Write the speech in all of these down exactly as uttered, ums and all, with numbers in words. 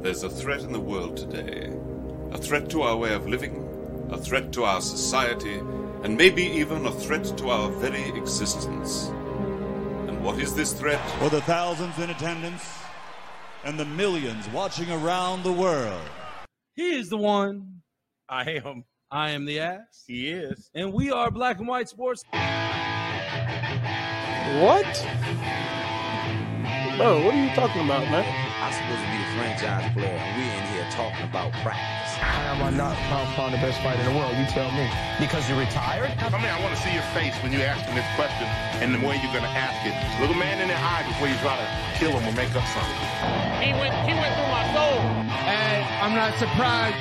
There's a threat in the world today, a threat to our way of living, a threat to our society, and maybe even a threat to our very existence. And what is this threat? For the thousands in attendance and the millions watching around the world. He is the one. I am. I am the ass. He is. And we are Black and White Sports. What? Bro, what are you talking about, man? I'm supposed to be the franchise player, and we in here talking about practice. How am I not found the best fighter in the world? You tell me. Because you're retired? I mean, I want to see your face when you're asking this question and the way you're going to ask it. Look a man in the eye before you try to kill him or make up something. He went, he went through my soul. And I'm not surprised.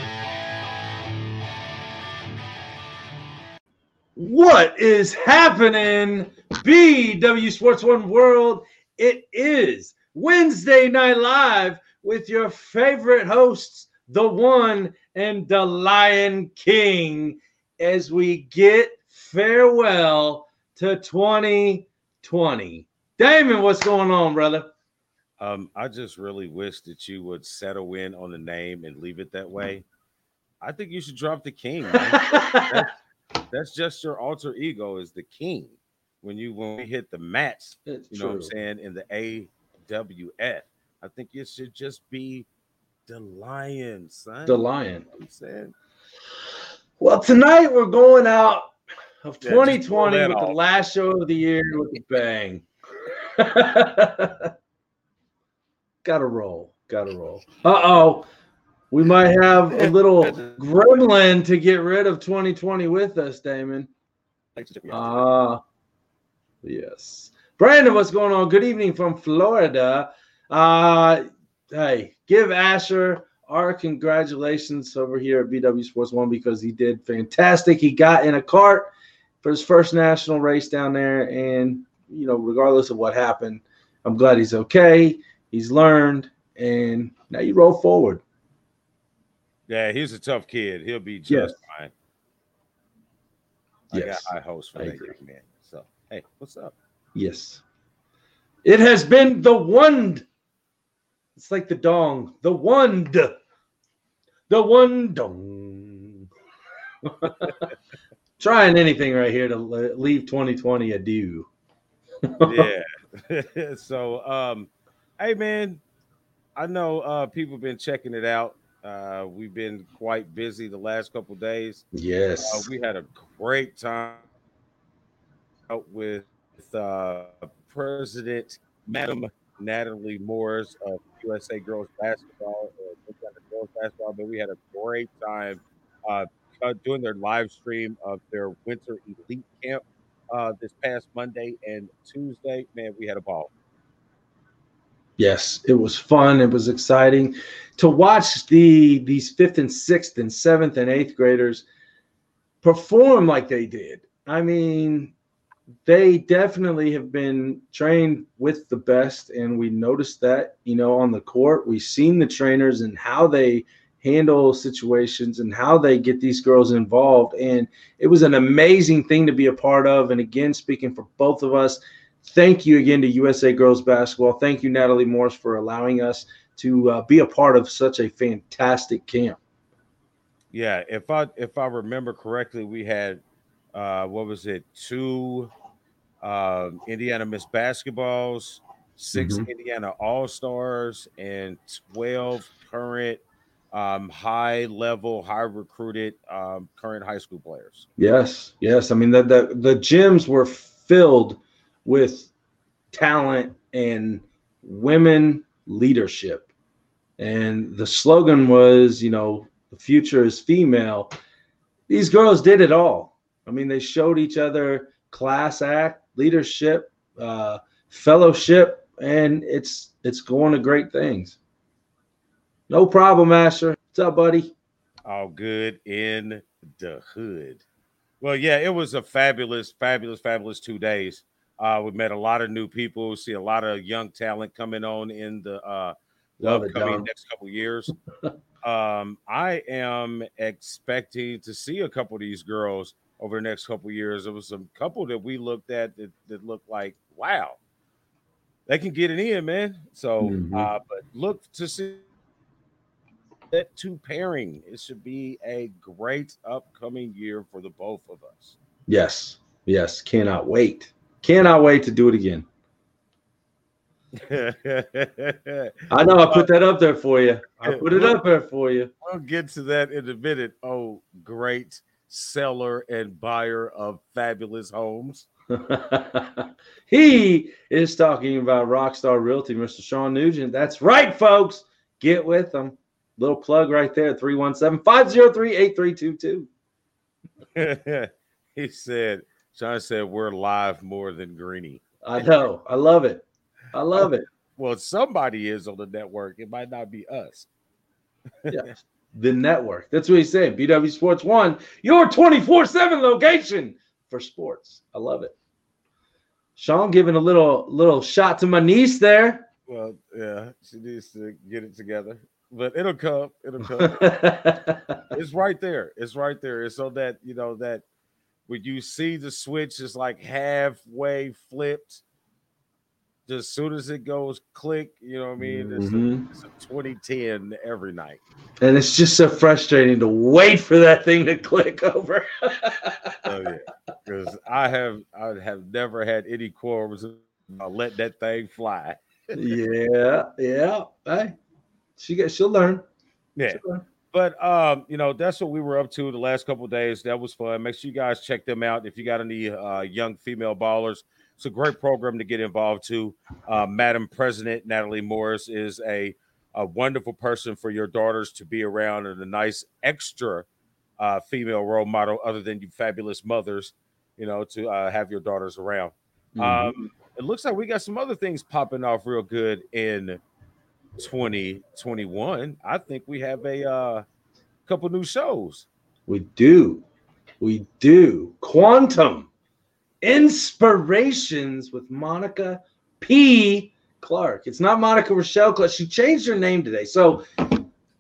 What is happening, B W Sports One World? It is Wednesday Night Live with your favorite hosts, the one and the Lion King, as we get farewell to twenty twenty. Damon, what's going on, brother? Um, I just really wish that you would settle in on the name and leave it that way. I think you should drop the King. that's, that's just your alter ego is the King. When you when we hit the mats, it's you know true. What I'm saying, in the A W F, I think it should just be the Lion, son. The Lion. You know I'm saying. Well, tonight we're going out of yeah, twenty twenty with off. The last show of the year with a bang. Gotta roll. Gotta roll. Uh-oh. We might have a little gremlin to get rid of twenty twenty with us, Damon. Ah. Uh, Yes. Brandon, what's going on? Good evening from Florida. Uh, hey, give Asher our congratulations over here at B W Sports One because he did fantastic. He got in a cart for his first national race down there. And, you know, regardless of what happened, I'm glad he's okay. He's learned. And now you roll forward. Yeah, he's a tough kid. He'll be just yes. fine. I yes. got high hopes for that young man. Hey, what's up? Yes. It has been the one. It's like the dong. The one. The one dong. Trying anything right here to leave twenty twenty adieu. Yeah. So, um, hey, man, I know uh, people have been checking it out. Uh, we've been quite busy the last couple of days. Yes. Uh, we had a great time. Out with uh, President Madam Natalie Morris of U S A Girls Basketball, uh, Girls Basketball, but we had a great time uh, doing their live stream of their Winter Elite Camp uh, this past Monday and Tuesday. Man, we had a ball. Yes, it was fun. It was exciting to watch the these fifth and sixth and seventh and eighth graders perform like they did. I mean. They definitely have been trained with the best, and we noticed that, you know, on the court. We've seen the trainers and how they handle situations and how they get these girls involved, and it was an amazing thing to be a part of. And, again, speaking for both of us, thank you again to U S A Girls Basketball. Thank you, Natalie Morris, for allowing us to uh, be a part of such a fantastic camp. Yeah, if I if I remember correctly, we had – Uh, what was it? Two um, Indiana Miss Basketballs, six mm-hmm. Indiana All-Stars, and twelve current um, high-level, high-recruited um, current high school players. Yes, yes. I mean, the, the, the gyms were filled with talent and women leadership. And the slogan was, you know, the future is female. These girls did it all. I mean, they showed each other class act, leadership, uh, fellowship, and it's it's going to great things. No problem, Asher. What's up, buddy? All good in the hood. Well, yeah, it was a fabulous, fabulous, fabulous two days. Uh, we met a lot of new people, see a lot of young talent coming on in the uh, upcoming next couple years. um, I am expecting to see a couple of these girls over the next couple of years. There was some couple that we looked at that, that looked like, wow, they can get it in, man. So, mm-hmm. uh, but look to see that two pairing. It should be a great upcoming year for the both of us. Yes. Yes. Cannot wait. Cannot wait to do it again. I know I put that up there for you. I put it up there for you. We'll get to that in a minute. Oh, great seller and buyer of fabulous homes. He is talking about Rockstar Realty, Mister Sean Nugent. That's right, folks. Get with them. Little plug right there, three one seven, five oh three, eight three two two. He said, Sean said, we're live more than Greeny. I know. I love it. I love it. Well, somebody is on the network. It might not be us. Yeah, the network. That's what he's saying. B W Sports One, your twenty-four seven location for sports. I love it. Sean giving a little little shot to my niece there. Well, yeah, she needs to get it together. But it'll come. It'll come. It's right there. It's right there. It's so that, you know, that when you see the switch is like halfway flipped, as soon as it goes click, you know what I mean? It's, mm-hmm. a, it's a twenty ten every night. And it's just so frustrating to wait for that thing to click over. Oh, yeah. Because I have, I have never had any qualms. I let that thing fly. Yeah. Yeah. Hey. She gets, she'll learn. Yeah. She'll learn. But, um, you know, that's what we were up to the last couple of days. That was fun. Make sure you guys check them out. If you got any uh, young female ballers, it's a great program to get involved to. Uh, Madam President Natalie Morris is a, a wonderful person for your daughters to be around, and a nice extra uh, female role model other than you fabulous mothers, you know, to uh, have your daughters around. Mm-hmm. Um, it looks like we got some other things popping off real good in twenty twenty-one. I think we have a uh, couple new shows. We do. We do. Quantum Inspirations with Monica P. Clark. It's not Monica Rochelle Clark. She changed her name today. So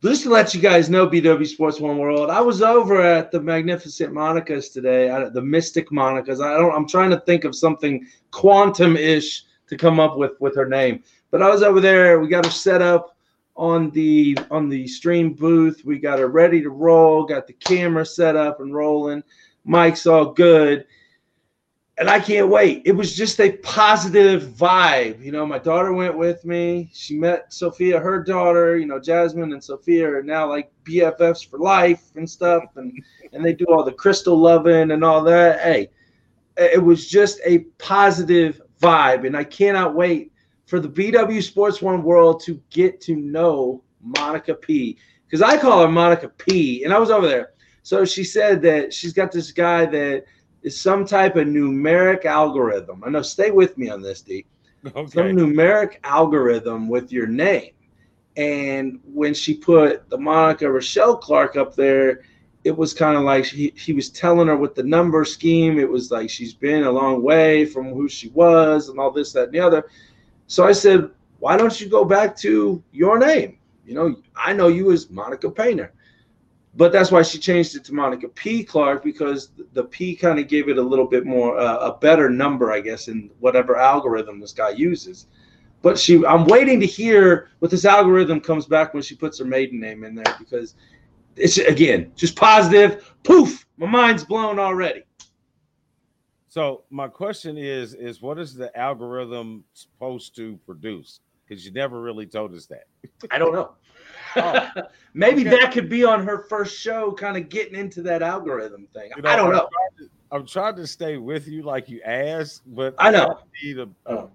just to let you guys know, B W Sports One World, I was over at the Magnificent Monica's today, the Mystic Monica's. I don't, I'm trying to think of something quantum-ish to come up with with her name. But I was over there. We got her set up on the on the stream booth. We got her ready to roll. Got the camera set up and rolling. Mic's all good. And I can't wait. It was just a positive vibe. You know, my daughter went with me. She met Sophia, her daughter. You know, Jasmine and Sophia are now like B F Fs for life and stuff. And, and they do all the crystal loving and all that. Hey, it was just a positive vibe. And I cannot wait for the B W Sports One World to get to know Monica P. Because I call her Monica P. And I was over there. So she said that she's got this guy that is some type of numeric algorithm. I know, stay with me on this, D. Okay. Some numeric algorithm with your name. And when she put the Monica Rochelle Clark up there, it was kind of like he, he was telling her with the number scheme. It was like she's been a long way from who she was and all this, that, and the other. So I said, why don't you go back to your name? You know, I know you as Monica Painter. But that's why she changed it to Monica P. Clark, because the P kind of gave it a little bit more, uh, a better number, I guess, in whatever algorithm this guy uses. But she, I'm waiting to hear what this algorithm comes back when she puts her maiden name in there, because it's, again, just positive. Poof, my mind's blown already. So my question is, is what is the algorithm supposed to produce? Because you never really told us that. I don't know. Oh, maybe okay. That could be on her first show, kind of getting into that algorithm thing. You know, I don't I'm know. Trying to, I'm trying to stay with you like you asked, but I know. I need a, a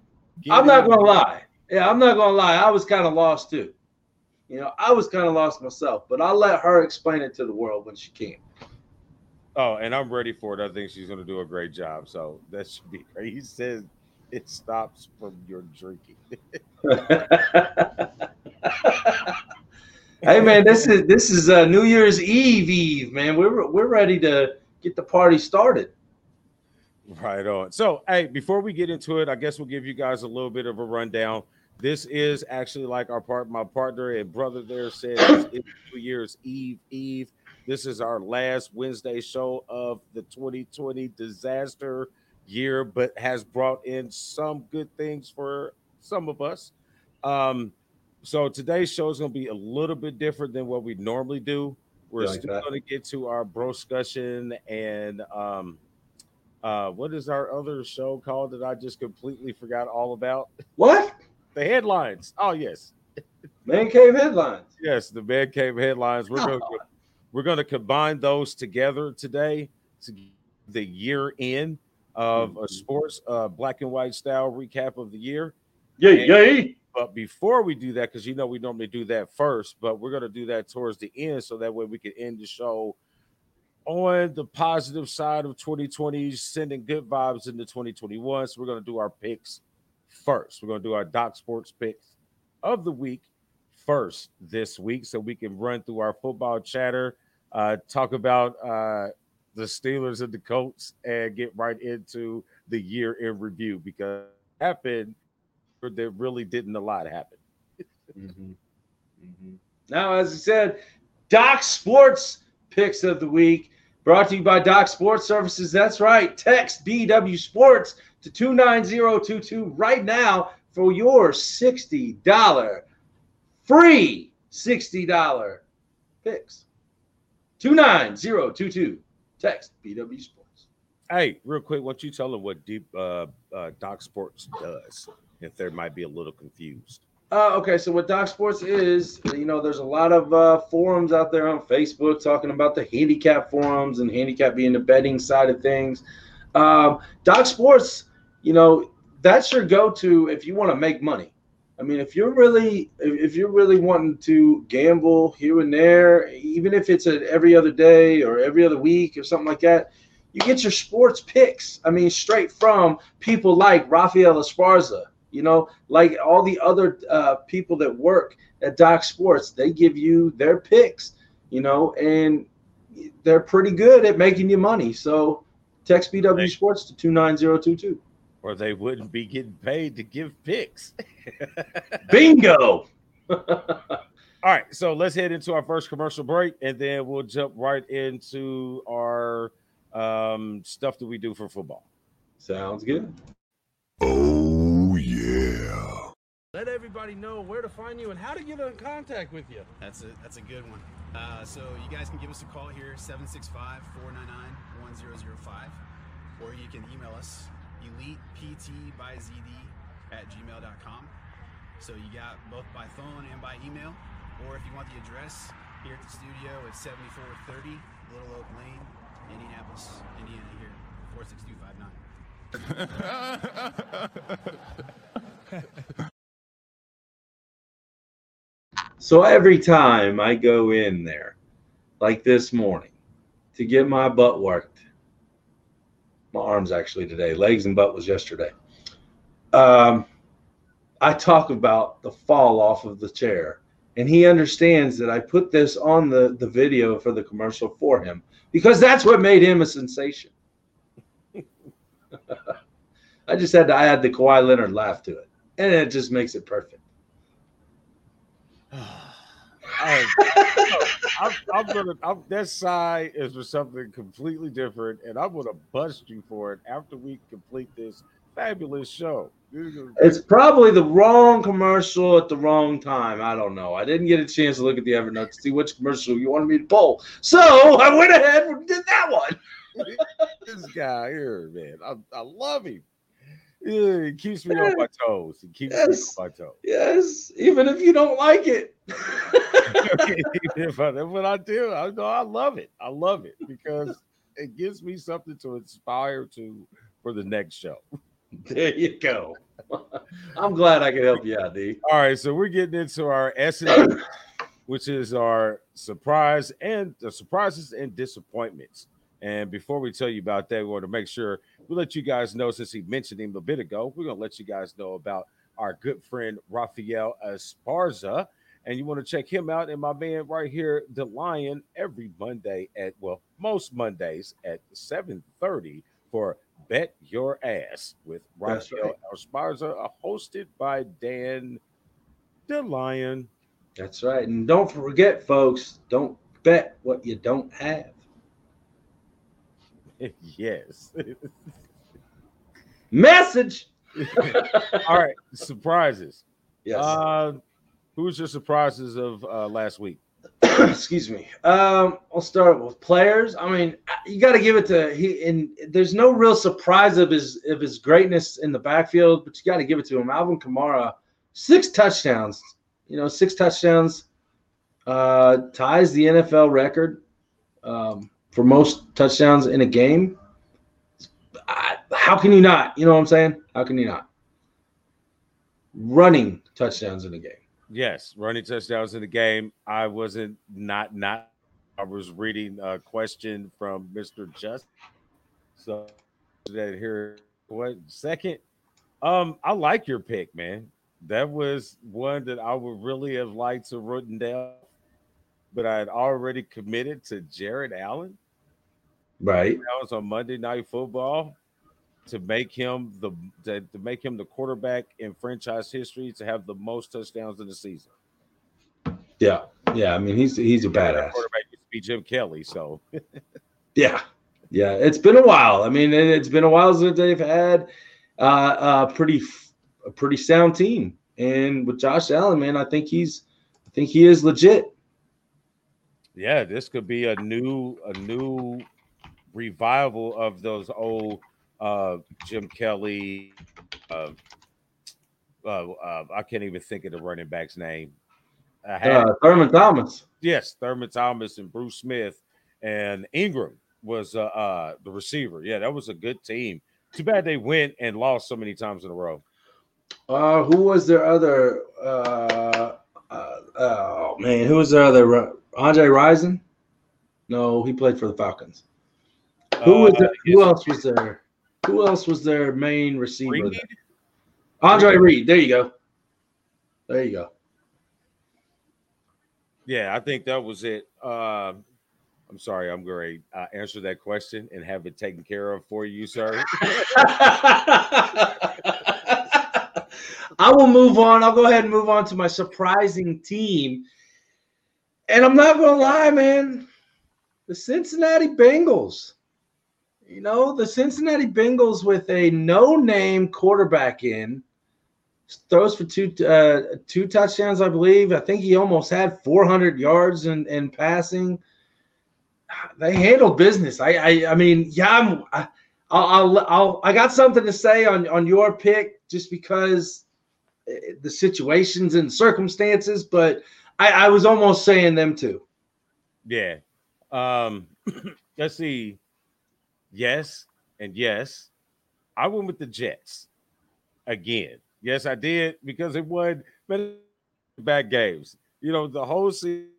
I'm not gonna lie. Yeah, I'm not gonna lie. I was kind of lost too. You know, I was kind of lost myself, but I'll let her explain it to the world when she can. Oh, and I'm ready for it. I think she's gonna do a great job. So that should be great. He says it stops from your drinking. Hey man, this is this is uh, New Year's Eve Eve, man. We're we're ready to get the party started. Right on. So, hey, before we get into it, I guess we'll give you guys a little bit of a rundown. This is actually like our part. My partner and brother there said, it's New Year's Eve Eve. This is our last Wednesday show of the twenty twenty disaster year, but has brought in some good things for some of us. Um, So today's show is going to be a little bit different than what we normally do. We're like still that. going to get to our broscussion and um, uh, what is our other show called that I just completely forgot all about? What? The headlines. Oh, yes. Man Cave headlines. Yes, the Man Cave headlines. We're oh. going we're going to combine those together today to the year end of mm-hmm. a sports uh, black and white style recap of the year. Yay, yay. But before we do that, because you know we normally do that first, but we're going to do that towards the end so that way we can end the show on the positive side of twenty twenty, sending good vibes into twenty twenty-one. So we're going to do our picks first. We're going to do our Doc Sports picks of the week first this week so we can run through our football chatter, uh, talk about uh, the Steelers and the Colts, and get right into the year in review because it happened. There really didn't a lot happen. mm-hmm. Mm-hmm. Now, as I said, Doc Sports picks of the week brought to you by Doc Sports Services. That's right. Text B W Sports to two nine zero two two right now for your sixty dollars free sixty dollars picks. two nine zero two two. Text B W Sports. Hey, real quick, why don't you tell them what deep uh, uh, Doc Sports does? If they might be a little confused. Uh, okay, so what Doc Sports is, you know, there's a lot of uh, forums out there on Facebook talking about the handicap forums and handicap being the betting side of things. Um, Doc Sports, you know, that's your go-to if you want to make money. I mean, if you're really if you're really wanting to gamble here and there, even if it's a every other day or every other week or something like that, you get your sports picks. I mean, straight from people like Rafael Esparza. You know, like all the other uh, people that work at Doc Sports, they give you their picks, you know, and they're pretty good at making you money. So text B W they, Sports to two nine zero two two. Or they wouldn't be getting paid to give picks. Bingo. All right. So let's head into our first commercial break, and then we'll jump right into our um, stuff that we do for football. Sounds good. Oh. Yeah. Let everybody know where to find you and how to get in contact with you. That's a, that's a good one. Uh, so you guys can give us a call here, seven six five, four nine nine, one zero zero five, or you can email us, elite p t by z d at gmail dot com. So you got both by phone and by email, or if you want the address here at the studio, it's seventy-four thirty Little Oak Lane, Indianapolis, Indiana here, four six two five nine. So every time I go in there, like this morning, to get my butt worked, my arms actually today, legs and butt was yesterday, um, I talk about the fall off of the chair. And he understands that I put this on the, the video for the commercial for him because that's what made him a sensation. I just had to add the Kawhi Leonard laugh to it, and it just makes it perfect. I, I'm, I'm gonna. I'm, that sigh is for something completely different, and I'm gonna bust you for it after we complete this fabulous show. It's probably the wrong commercial at the wrong time. I don't know. I didn't get a chance to look at the Evernote to see which commercial you wanted me to pull, so I went ahead and did that one. This guy here, man, I, I love him. Yeah, he keeps me on my toes. He keeps yes. me on my toes. Yes, even if you don't like it. That's what I do. I know I love it. I love it because it gives me something to inspire to for the next show. There you go. I'm glad I could help you out, D. All right, so we're getting into our essence, which is our surprise and the uh, surprises and disappointments. And before we tell you about that, we want to make sure we let you guys know, since he mentioned him a bit ago, we're going to let you guys know about our good friend, Rafael Esparza. And you want to check him out and my man right here, The Lion, every Monday at, well, most Mondays at seven thirty for Bet Your Ass with Rafael Esparza, hosted by Dan The Lion. That's right. And don't forget, folks, don't bet what you don't have. Yes. Message. All right. Surprises. Yes. Uh, Who was your surprises of uh, last week? Excuse me. Um, I'll start with players. I mean, you got to give it to he. And there's no real surprise of his of his greatness in the backfield, but you got to give it to him. Alvin Kamara, six touchdowns. You know, six touchdowns uh, ties the N F L record um, for most touchdowns in a game. I, how can you not? You know what I'm saying? How can you not? Running touchdowns in the game. Yes, running touchdowns in the game. I wasn't not not. I was reading a question from Mister Just. So that here, what second? Um, I like your pick, man. That was one that I would really have liked to written down, but I had already committed to Jared Allen. Right, that was on Monday Night Football. To make him the to, to make him the quarterback in franchise history to have the most touchdowns in the season. Yeah, yeah. I mean, he's he's a badass. Quarterback used to be Jim Kelly, so. yeah, yeah. It's been a while. I mean, it's been a while since they've had uh, a pretty a pretty sound team. And with Josh Allen, man, I think he's I think he is legit. Yeah, this could be a new a new revival of those old. Uh, Jim Kelly, uh, uh, uh, I can't even think of the running back's name. I had, uh, Thurman Thomas. Yes, Thurman Thomas and Bruce Smith and Ingram was uh, uh, the receiver. Yeah, that was a good team. Too bad they went and lost so many times in a row. Uh, who was their other? Uh, uh, oh, man, who was their other? Andre Rison? No, he played for the Falcons. Who was? Uh, who yes. else was there? Who else was their main receiver? Reed? Andre Reed. There you go. There you go. Yeah, I think that was it. Uh, I'm sorry. I'm going to uh, answer that question and have it taken care of for you, sir. I will move on. I'll go ahead and move on to my surprising team. And I'm not going to lie, man. The Cincinnati Bengals. You know, the Cincinnati Bengals with a no-name quarterback in, throws for two uh, two touchdowns, I believe. I think he almost had four hundred yards in, in passing. They handle business. I I, I mean, yeah, I'm, I I'll, I'll, I'll, I got something to say on, on your pick just because the situations and circumstances, but I, I was almost saying them too. Yeah. Um, let's see. Yes, and yes, I went with the Jets again. Yes, I did because it won back games. You know, the whole season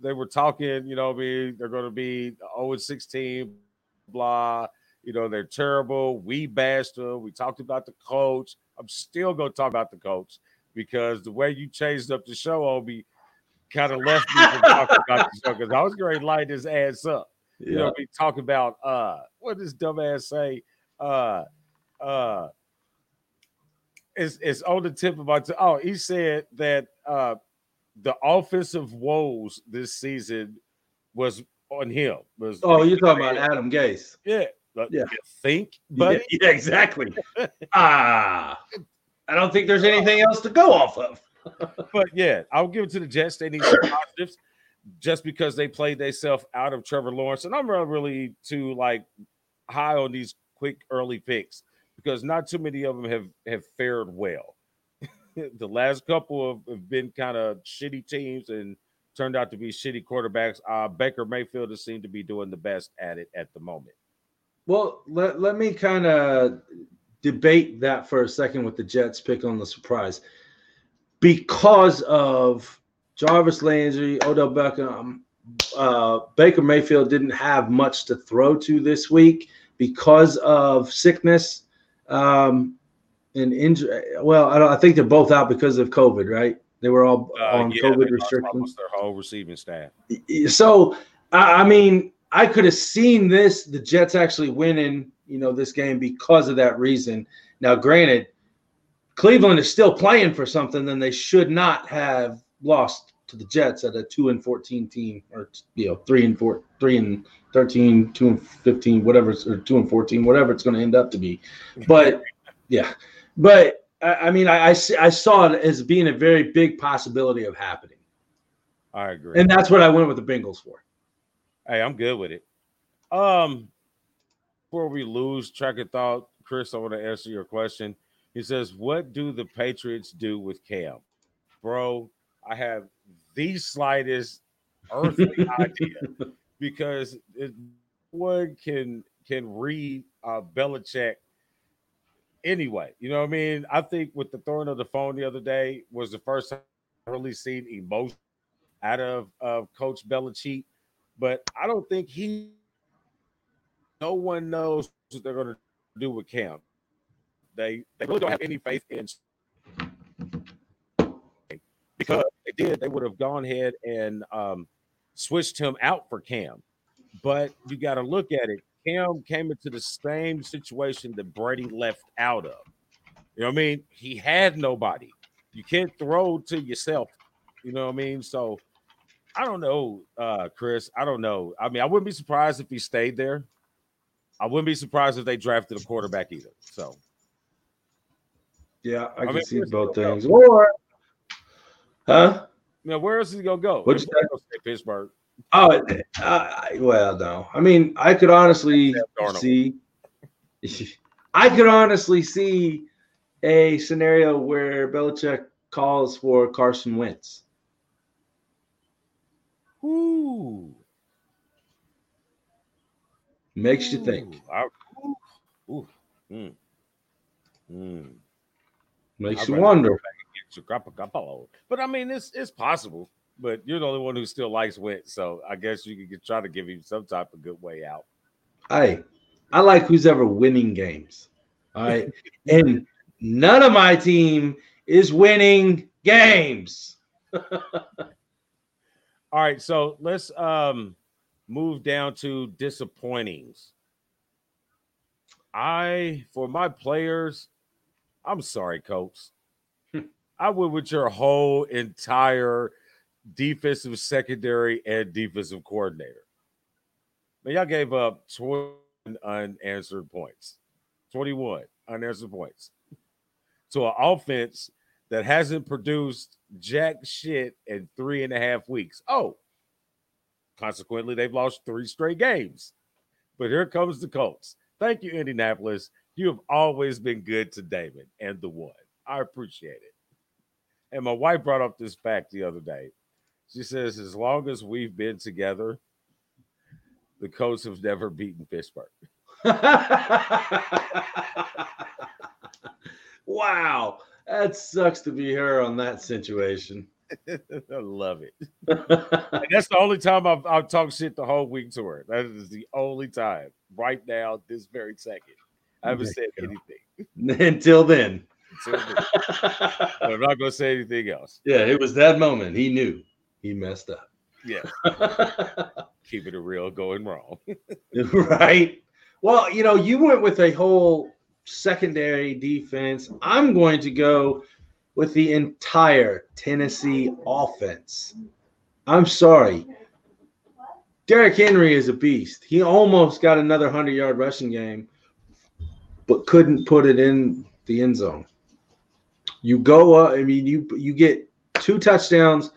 they were talking, you know, they're going to be oh and sixteen, blah. You know, they're terrible. We bashed them. We talked about the coach. I'm still going to talk about the coach because the way you changed up the show, Obi, kind of left me from talking about the show because I was going to light his ass up. You know, we talk about uh, what does dumbass say? Uh, uh, it's it's on the tip of my tongue. Oh, he said that uh, the offensive woes this season was on him. Was oh, you're talking about Adam Gase? Yeah, yeah. You think, buddy? Yeah, yeah, exactly. Ah, I don't think there's anything else to go off of. But yeah, I'll give it to the Jets. They need some positives. Just because they played themselves out of Trevor Lawrence, and I'm not really too like high on these quick early picks because not too many of them have, have fared well. The last couple have, have been kind of shitty teams and turned out to be shitty quarterbacks. Uh, Baker Mayfield has seemed to be doing the best at it at the moment. Well, let, let me kind of debate that for a second with the Jets pick on the surprise because of Jarvis Landry, Odell Beckham, uh, Baker Mayfield didn't have much to throw to this week because of sickness um, and injury. Well, I, don't, I think they're both out because of COVID, right? They were all on uh, yeah, COVID restrictions. Their whole receiving staff. So, I mean, I could have seen this, the Jets actually winning, you know, this game because of that reason. Now, granted, Cleveland is still playing for something, then they should not have lost to the Jets at a two and fourteen team, or you know, three and four, three and thirteen, two and fifteen, whatever, or two and fourteen, whatever it's going to end up to be. But yeah, but I mean, I, I, I saw it as being a very big possibility of happening. I agree. And that's what I went with the Bengals for. Hey, I'm good with it. Um, before we lose track of thought, Chris, I want to answer your question. He says, what do the Patriots do with Cam? Bro, I have the slightest earthly idea, because it, one can can read uh, Belichick anyway. You know what I mean? I think with the throwing of the phone the other day was the first time I've really seen emotion out of, of Coach Belichick. But I don't think he – no one knows what they're going to do with Cam. They they really don't have any faith in – because if they did, they would have gone ahead and um, switched him out for Cam. But you got to look at it. Cam came into the same situation that Brady left out of. You know what I mean? He had nobody. You can't throw to yourself. You know what I mean? So – I don't know, uh, Chris. I don't know. I mean, I wouldn't be surprised if he stayed there. I wouldn't be surprised if they drafted a quarterback either. So, yeah, I, I can mean, see both things. Go? Or, huh? Now, where else is he gonna go? What's that? Pittsburgh. Oh, uh, well, no. I mean, I could honestly see. I could honestly see a scenario where Belichick calls for Carson Wentz. Ooh. Makes you think. Ooh. Ooh. Mm. Mm. Makes I'd you wonder. But I mean, it's it's possible. But you're the only one who still likes Wentz, so I guess you could try to give him some type of good way out. Hey, I like who's ever winning games. All right, and none of my team is winning games. All right, so let's um, move down to disappointings. I, for my players, I'm sorry, Coach. I went with your whole entire defensive secondary and defensive coordinator. Man, y'all gave up twenty unanswered points. twenty-one unanswered points. To an offense that hasn't produced jack shit in three and a half weeks. Oh, consequently, they've lost three straight games. But here comes the Colts. Thank you, Indianapolis. You have always been good to David and the one. I appreciate it. And my wife brought up this fact the other day. She says, as long as we've been together, the Colts have never beaten Pittsburgh. Wow. That sucks to be her on that situation. I love it. And that's the only time I've, I've talked shit the whole week to her. That is the only time. Right now, this very second. I haven't said anything. Until then. Until then. I'm not going to say anything else. Yeah, it was that moment. He knew. He messed up. Yeah. Keep it real, going wrong. Right? Well, you know, you went with a whole – secondary defense. I'm going to go with the entire Tennessee offense. I'm sorry. Derrick Henry is a beast. He almost got another hundred-yard rushing game, but couldn't put it in the end zone. You go up. I mean, you you get two touchdowns.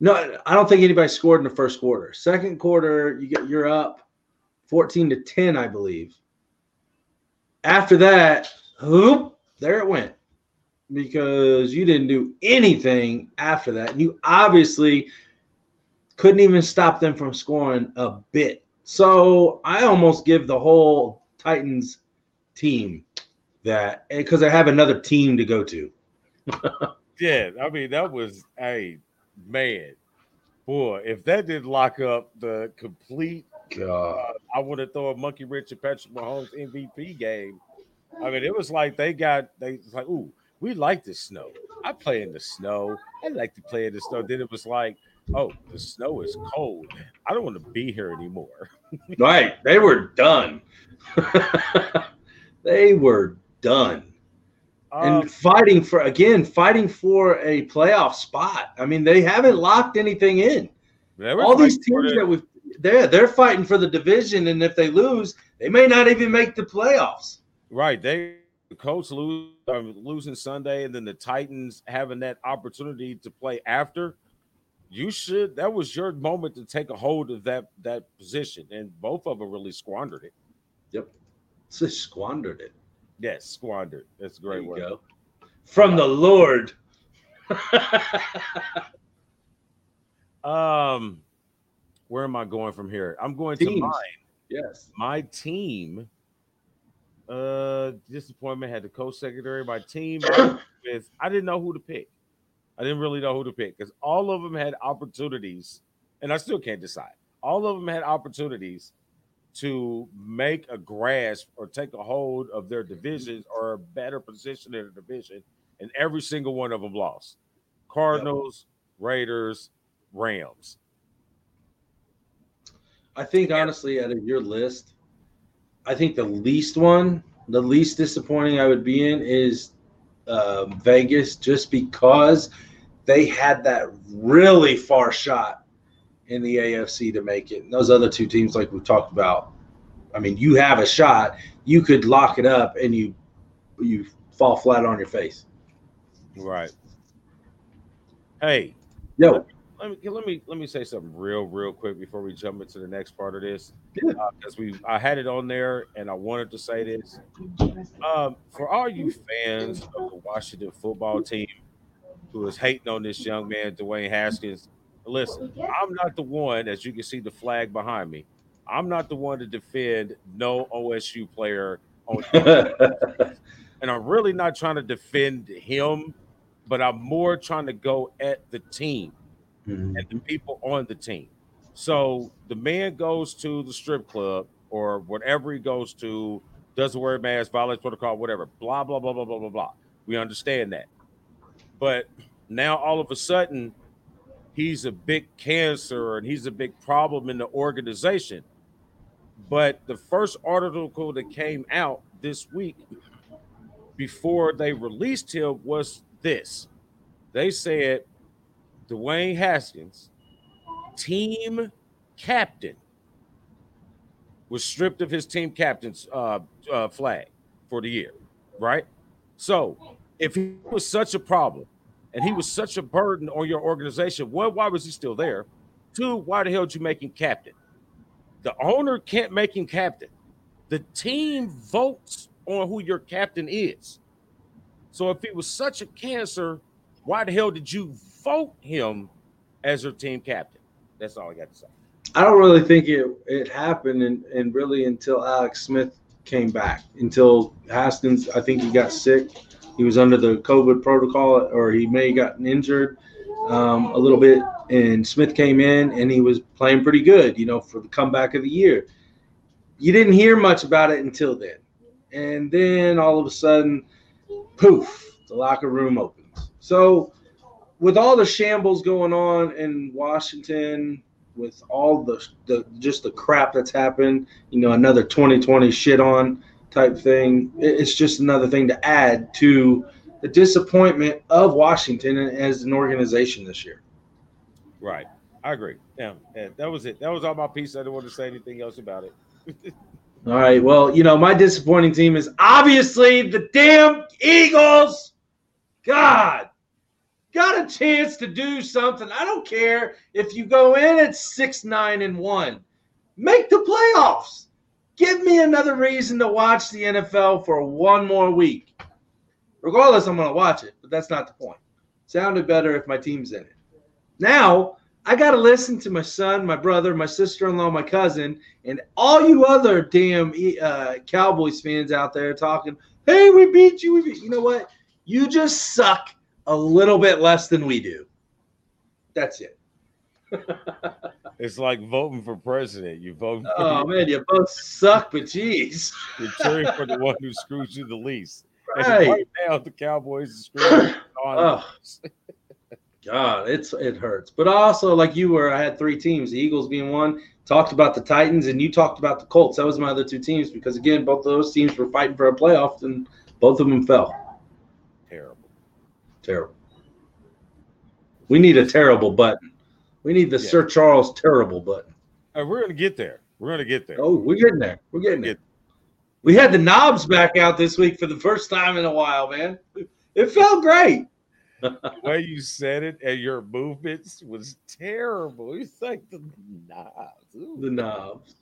No, I don't think anybody scored in the first quarter. Second quarter, you get you're up fourteen to ten, I believe. After that, whoop, there it went, because you didn't do anything after that. You obviously couldn't even stop them from scoring a bit. So I almost give the whole Titans team that, because I have another team to go to. Yeah, I mean, that was, hey, man, boy, if that didn't lock up the complete – God. I want to throw a monkey wrench at Patrick Mahomes M V P game. I mean, it was like they got they was like, ooh, we like the snow. I play in the snow. I like to play in the snow. Then it was like, oh, the snow is cold. I don't want to be here anymore. Right? They were done. They were done. Um, and fighting for again, fighting for a playoff spot. I mean, they haven't locked anything in. All these teams that we've They're, they're fighting for the division, and if they lose, they may not even make the playoffs. Right. They the Colts lose, uh, losing Sunday, and then the Titans having that opportunity to play after, you should, that was your moment to take a hold of that that position, and both of them really squandered it. Yep, just squandered it. Yes, squandered. That's a great word. Go. From the Lord. um, where am I going from here? I'm going Teams. to mine. Yes, my team. Uh, disappointment had the coach secretary. My team is, I didn't know who to pick. I didn't really know who to pick because all of them had opportunities, and I still can't decide. All of them had opportunities to make a grasp or take a hold of their divisions or a better position in the division, and every single one of them lost. Cardinals, yep. Raiders, Rams. I think, honestly, out of your list, I think the least one, the least disappointing I would be in is uh, Vegas, just because they had that really far shot in the A F C to make it. And those other two teams, like we talked about, I mean, you have a shot. You could lock it up, and you you fall flat on your face. Right. Hey. Yo. Let me let me let me say something real real quick before we jump into the next part of this, because yeah. uh, we I had it on there and I wanted to say this. Um, for all you fans of the Washington Football Team who is hating on this young man Dwayne Haskins, listen, I'm not the one, as you can see the flag behind me. I'm not the one to defend no O S U player on, and I'm really not trying to defend him, but I'm more trying to go at the team. Mm-hmm. And the people on the team. So the man goes to the strip club or whatever he goes to, doesn't wear a mask, violates protocol, whatever, blah, blah, blah, blah, blah, blah, blah. We understand that. But now all of a sudden, he's a big cancer and he's a big problem in the organization. But the first article that came out this week before they released him was this. They said, Dwayne Haskins, team captain, was stripped of his team captain's uh, uh, flag for the year, right? So if he was such a problem and he was such a burden on your organization, one, why was he still there? Two, why the hell did you make him captain? The owner can't make him captain. The team votes on who your captain is. So if he was such a cancer, why the hell did you vote him as your team captain? That's all I got to say. I don't really think it, it happened, and, and really until Alex Smith came back, until Haskins, I think he got sick. He was under the COVID protocol, or he may have gotten injured um, a little bit, and Smith came in, and he was playing pretty good, you know, for the comeback of the year. You didn't hear much about it until then. And then all of a sudden, poof, the locker room opened. So with all the shambles going on in Washington, with all the, the just the crap that's happened, you know, another twenty twenty shit on type thing, it's just another thing to add to the disappointment of Washington as an organization this year. Right. I agree. Yeah, yeah, that was it. That was all my piece. I didn't want to say anything else about it. All right. Well, you know, my disappointing team is obviously the damn Eagles. God. Got a chance to do something. I don't care if you go in at six, nine, and one. Make the playoffs. Give me another reason to watch the N F L for one more week. Regardless, I'm going to watch it, but that's not the point. Sounded better if my team's in it. Now, I got to listen to my son, my brother, my sister-in-law, my cousin, and all you other damn uh, Cowboys fans out there talking, hey, we beat you. We beat. You know what? You just suck. A little bit less than we do. That's it. It's like voting for president. You vote. For oh you. Man, you both suck, but geez, you're cheering for the one who screws you the least. Right, and right now, the Cowboys are screwing on. Oh. God, it's it hurts. But also, like you were, I had three teams: the Eagles being one. Talked about the Titans, and you talked about the Colts. That was my other two teams because again, both of those teams were fighting for a playoff, and both of them fell. Terrible. Terrible. We need a terrible button. We need the yeah. Sir Charles terrible button. Right, we're going to get there. We're going to get there. Oh, we're getting there. We're getting we're there. We had the knobs back out this week for the first time in a while, man. It felt great. The way you said it and your movements was terrible. It's like the knobs. Ooh. The knobs.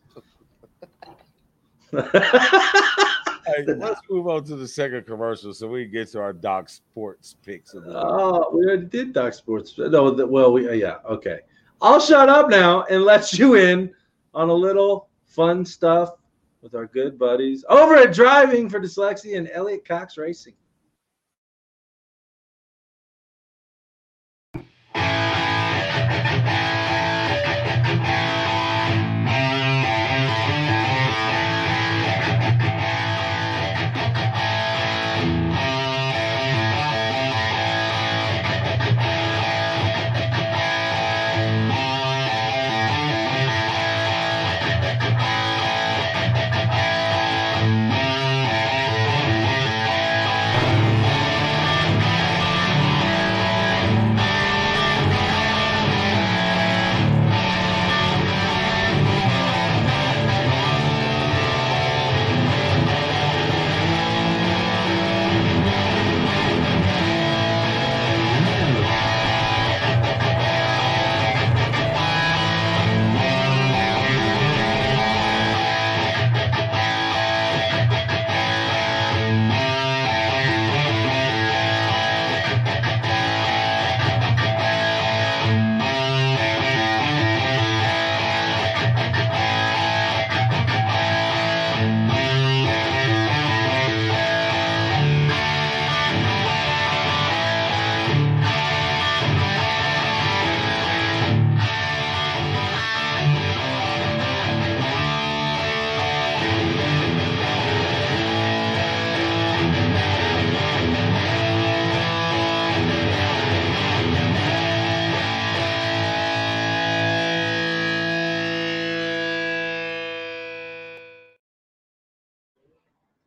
Hey, let's move on to the second commercial so we can get to our Doc Sports picks. Of the oh, we already did Doc Sports. No, the, well, we uh, yeah, okay. I'll shut up now and let you in on a little fun stuff with our good buddies over at Driving for Dyslexia and Elliot Cox Racing.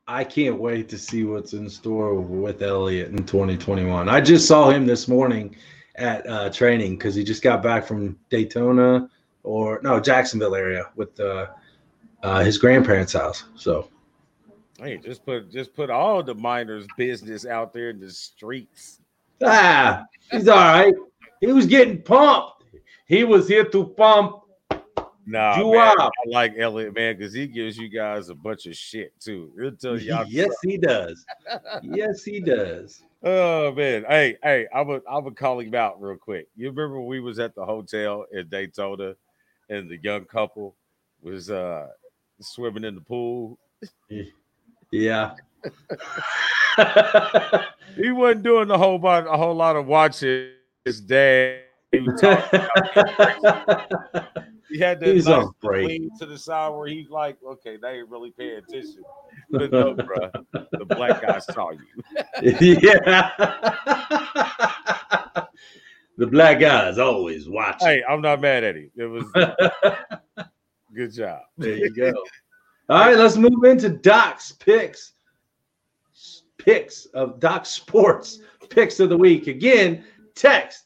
I can't wait to see what's in store with Elliot in twenty twenty-one. I just saw him this morning at uh, training because he just got back from Daytona or no Jacksonville area with uh, uh, his grandparents' house. So, hey, just put just put all the minors' business out there in the streets. Ah, he's all right. He was getting pumped. He was here to pump. Nah, man, I like Elliot, man, because he gives you guys a bunch of shit too. He'll tell y'all. Yes, crap. He does. Yes, he does. Oh man, hey, hey, I would, I would call him out real quick. You remember we was at the hotel in Daytona, and the young couple was uh, swimming in the pool. Yeah. He wasn't doing a whole lot, a whole lot of watching his dad. He was talking about he had that nice lean to the side where he's like, okay, they ain't really paying attention. But no, bro, the black guy saw you. Yeah. The black guy's always watching. Hey, I'm not mad at him. It was good job. There you go. All right, let's move into Doc's picks. Picks of Doc Sports. Picks of the week. Again, text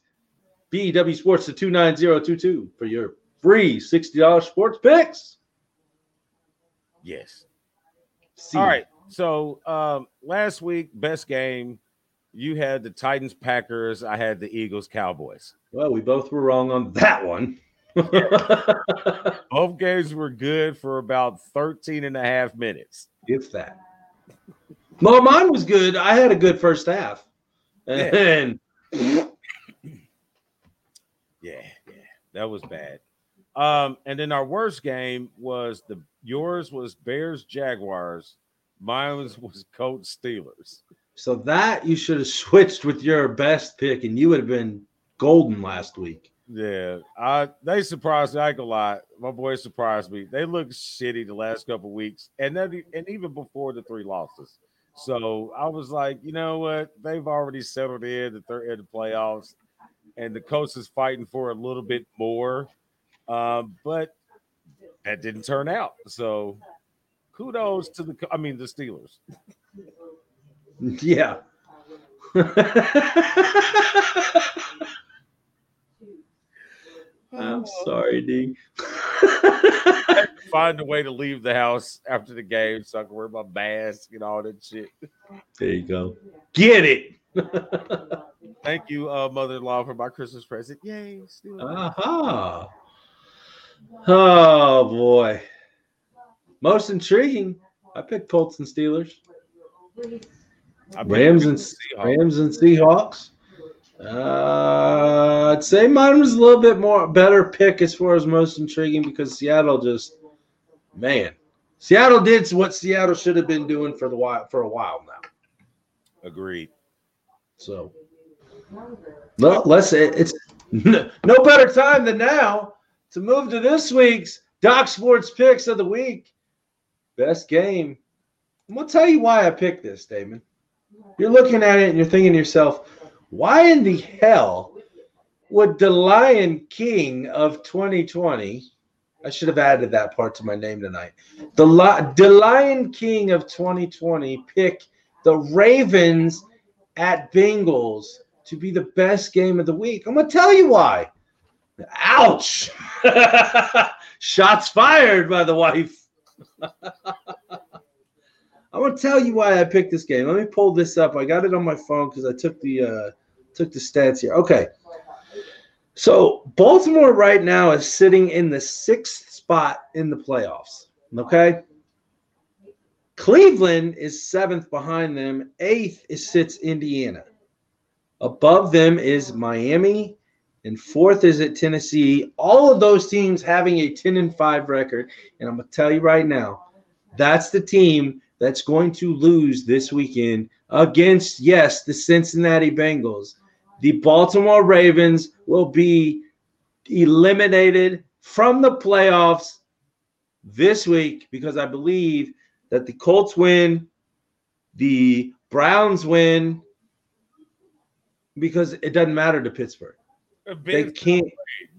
B W Sports to two nine zero two two for your free sixty dollars sports picks. Yes. See. All right. So um, last week, best game, you had the Titans, Packers. I had the Eagles, Cowboys. Well, we both were wrong on that one. Both games were good for about thirteen and a half minutes. If that. Well, mine was good. I had a good first half. And yeah, yeah, yeah, that was bad. Um, and then our worst game was the yours was Bears Jaguars, mine was Colts Steelers. So that you should have switched with your best pick, and you would have been golden last week. Yeah, I they surprised me. I ain't gonna lie, my boys surprised me. They looked shitty the last couple of weeks, and then and even before the three losses. So I was like, you know what? They've already settled in that they're in the playoffs, and the Colts is fighting for a little bit more. Um, but that didn't turn out. So kudos to the, I mean, the Steelers. Yeah. I'm sorry, D. I find a way to leave the house after the game so I can wear my mask and all that shit. There you go. Get it. Thank you, uh, mother-in-law, for my Christmas present. Yay. Uh-huh. Oh, boy. Most intriguing. I picked Colts and Steelers. Rams and Seahawks. Rams and Seahawks. Uh, I'd say mine was a little bit more better pick as far as most intriguing because Seattle just, man, Seattle did what Seattle should have been doing for the while for a while now. Agreed. So, well, let's it's no, no better time than now to move to this week's Doc Sports Picks of the Week. Best game. I'm gonna tell you why I picked this, Damon. You're looking at it and you're thinking to yourself, why in the hell would the Lion King of twenty twenty – I should have added that part to my name tonight. The, Li- the Lion King of twenty twenty pick the Ravens at Bengals to be the best game of the week. I'm going to tell you why. Ouch. Shots fired by the wife. I'm going to tell you why I picked this game. Let me pull this up. I got it on my phone because I took the uh, took the stats here. Okay. So Baltimore right now is sitting in the sixth spot in the playoffs. Okay. Cleveland is seventh behind them. Eighth is sits Indiana. Above them is Miami. And fourth is at Tennessee. All of those teams having a ten and five record. And I'm going to tell you right now, that's the team that's going to lose this weekend against, yes, the Cincinnati Bengals. The Baltimore Ravens will be eliminated from the playoffs this week because I believe that the Colts win, the Browns win, because it doesn't matter to Pittsburgh. They can't.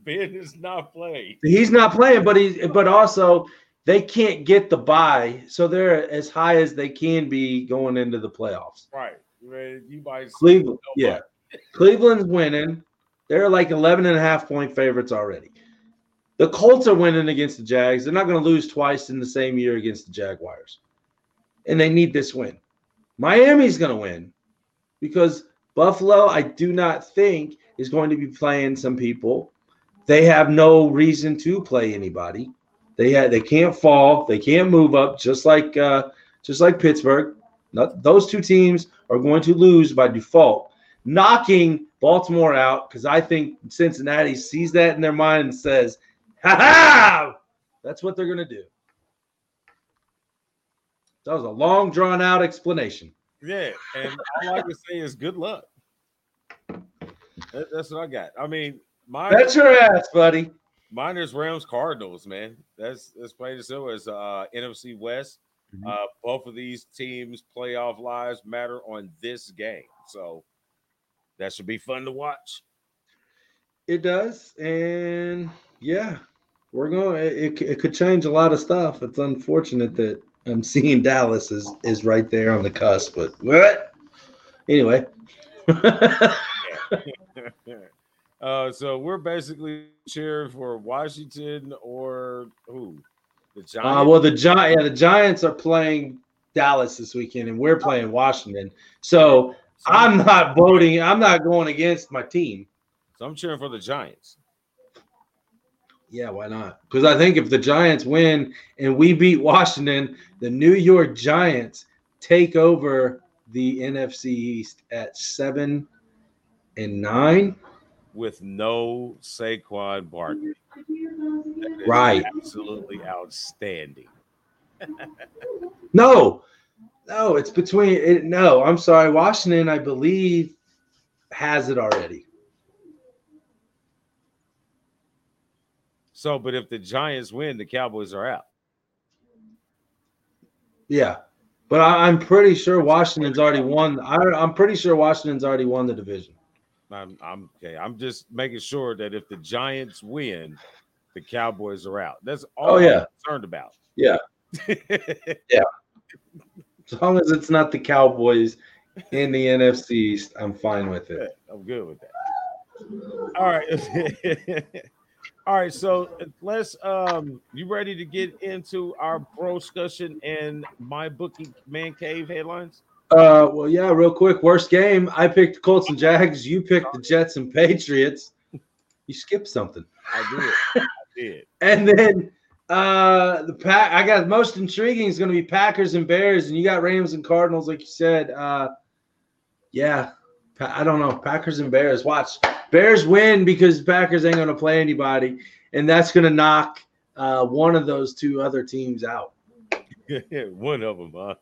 Ben is not playing. He's not playing, but he, but also – they can't get the bye, so they're as high as they can be going into the playoffs. Right. You buy Cleveland. Yeah. Cleveland's winning. They're like eleven and a half point favorites already. The Colts are winning against the Jags. They're not going to lose twice in the same year against the Jaguars. And they need this win. Miami's going to win because Buffalo, I do not think, is going to be playing some people. They have no reason to play anybody. They had, they can't fall. They can't move up, just like uh, just like Pittsburgh. Not, those two teams are going to lose by default, knocking Baltimore out because I think Cincinnati sees that in their mind and says, ha-ha! That's what they're going to do. That was a long, drawn-out explanation. Yeah, and all I can say is good luck. That, that's what I got. I mean, my bet your ass, buddy. Mine is Rams Cardinals, man. That's that's plain as simple as uh, N F C West. Mm-hmm. Uh, both of these teams' playoff lives matter on this game, so that should be fun to watch. It does, and yeah, we're going. It it could change a lot of stuff. It's unfortunate that I'm seeing Dallas is is right there on the cusp, but what? Anyway. Uh, so we're basically cheering for Washington or who? The Giants. Uh, well, the Gi- yeah, the Giants are playing Dallas this weekend, and we're playing Washington. So, so I'm not voting. I'm not going against my team. So I'm cheering for the Giants. Yeah, why not? Because I think if the Giants win and we beat Washington, the New York Giants take over the N F C East at seven and nine. With no Saquon Barkley. Right. Absolutely outstanding. no. No, it's between it, – no, I'm sorry. Washington, I believe, has it already. So, but if the Giants win, the Cowboys are out. Yeah. But I, I'm pretty sure Washington's already won. I, I'm pretty sure Washington's already won the division. I'm, I'm okay. I'm just making sure that if the Giants win, the Cowboys are out. That's all oh, yeah. I'm concerned about. Yeah. yeah. As long as it's not the Cowboys in the N F C East, I'm fine with it. I'm good with that. All right. All right, so let's um you ready to get into our bro discussion and my bookie man cave headlines? Uh well yeah, real quick. Worst game. I picked the Colts and Jags, you picked the Jets and Patriots. You skipped something. I did. I did. And then uh the pack I got most intriguing is gonna be Packers and Bears, and you got Rams and Cardinals, like you said. Uh yeah. I don't know. Packers and Bears. Watch. Bears win because Packers ain't going to play anybody, and that's going to knock uh, one of those two other teams out. One of them, huh?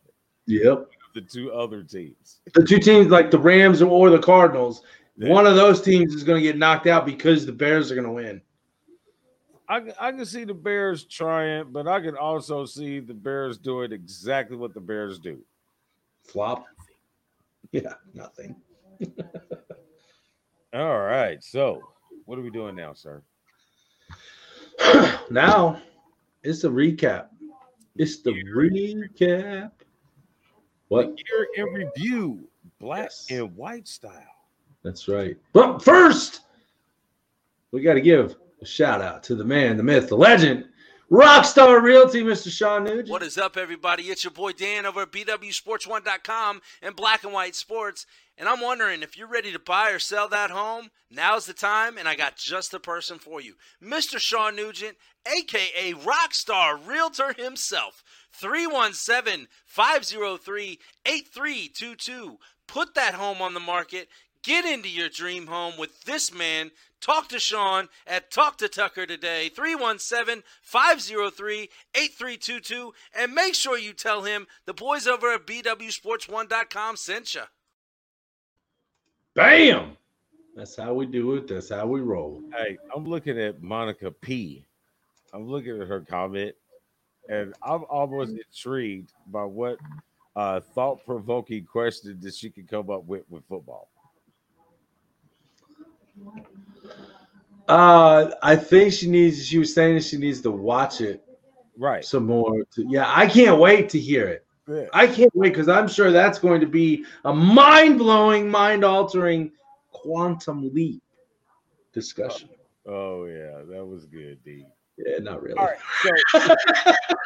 Yep. The two other teams. The two teams like the Rams or the Cardinals. Yeah. One of those teams is going to get knocked out because the Bears are going to win. I, I can see the Bears trying, but I can also see the Bears doing exactly what the Bears do. Flop. Yeah, nothing. All right, so what are we doing now, sir? Now it's the recap. It's the recap. What? Year in review, black yes. and white style. That's right. But first, we got to give a shout out to the man, the myth, the legend, Rockstar Realty, Mister Sean Nugent. What is up, everybody? It's your boy Dan over at B W Sports one dot com and Black and White Sports. And I'm wondering if you're ready to buy or sell that home, now's the time, and I got just the person for you. Mister Sean Nugent, a k a. Rockstar Realtor himself, three one seven, five oh three, eight three two two. Put that home on the market. Get into your dream home with this man. Talk to Sean at Talk to Tucker today, three one seven, five oh three, eight three two two. And make sure you tell him the boys over at B W Sports one dot com sent you. Bam! That's how we do it. That's how we roll. Hey, I'm looking at Monica P. I'm looking at her comment, and I'm almost intrigued by what uh, thought-provoking question that she could come up with with football. Uh, I think she needs. She was saying she needs to watch it, right? Some more. To, yeah, I can't wait to hear it. I can't wait because I'm sure that's going to be a mind-blowing, mind-altering, quantum leap discussion. Oh, oh yeah, that was good, D. Yeah, not really. All right,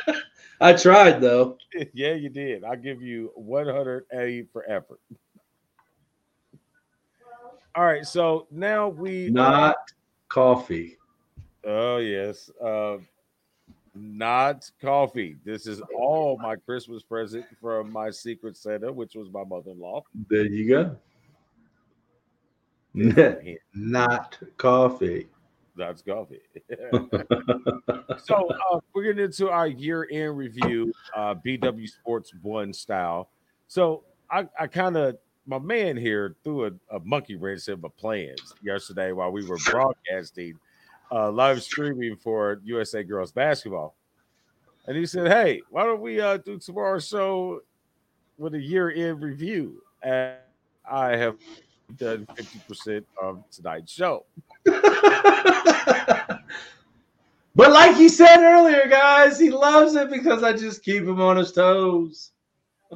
so- I tried though. Yeah, you did. I give you one hundred A for effort. All right, so now we not coffee. Oh yes. Uh, Not coffee. This is all my Christmas present from my secret Santa, which was my mother-in-law. There you go. Not coffee. That's coffee. So uh, we're getting into our year-end review, uh, B W Sports One style. So I, I kind of, my man here threw a, a monkey wrench in my plans yesterday while we were broadcasting. Uh, live streaming for U S A Girls Basketball. And he said, hey, why don't we uh, do tomorrow's show with a year-end review? And I have done fifty percent of tonight's show. But like he said earlier, guys, he loves it because I just keep him on his toes.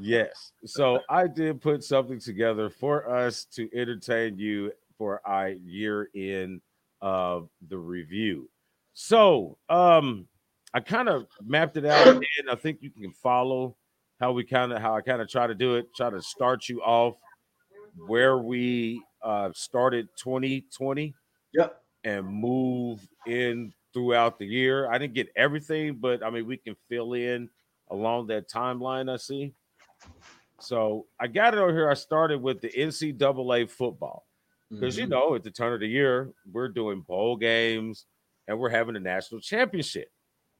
Yes. So I did put something together for us to entertain you for our year-end of the review. So um I kind of mapped it out, and I think you can follow how we kind of how I kind of try to do it, try to start you off where we uh started twenty twenty. Yep. And move in throughout the year. I didn't get everything, but I mean we can fill in along that timeline I see. So I got it over here. I started with the N C double A football. Because, mm-hmm. you know, at the turn of the year, we're doing bowl games and we're having a national championship.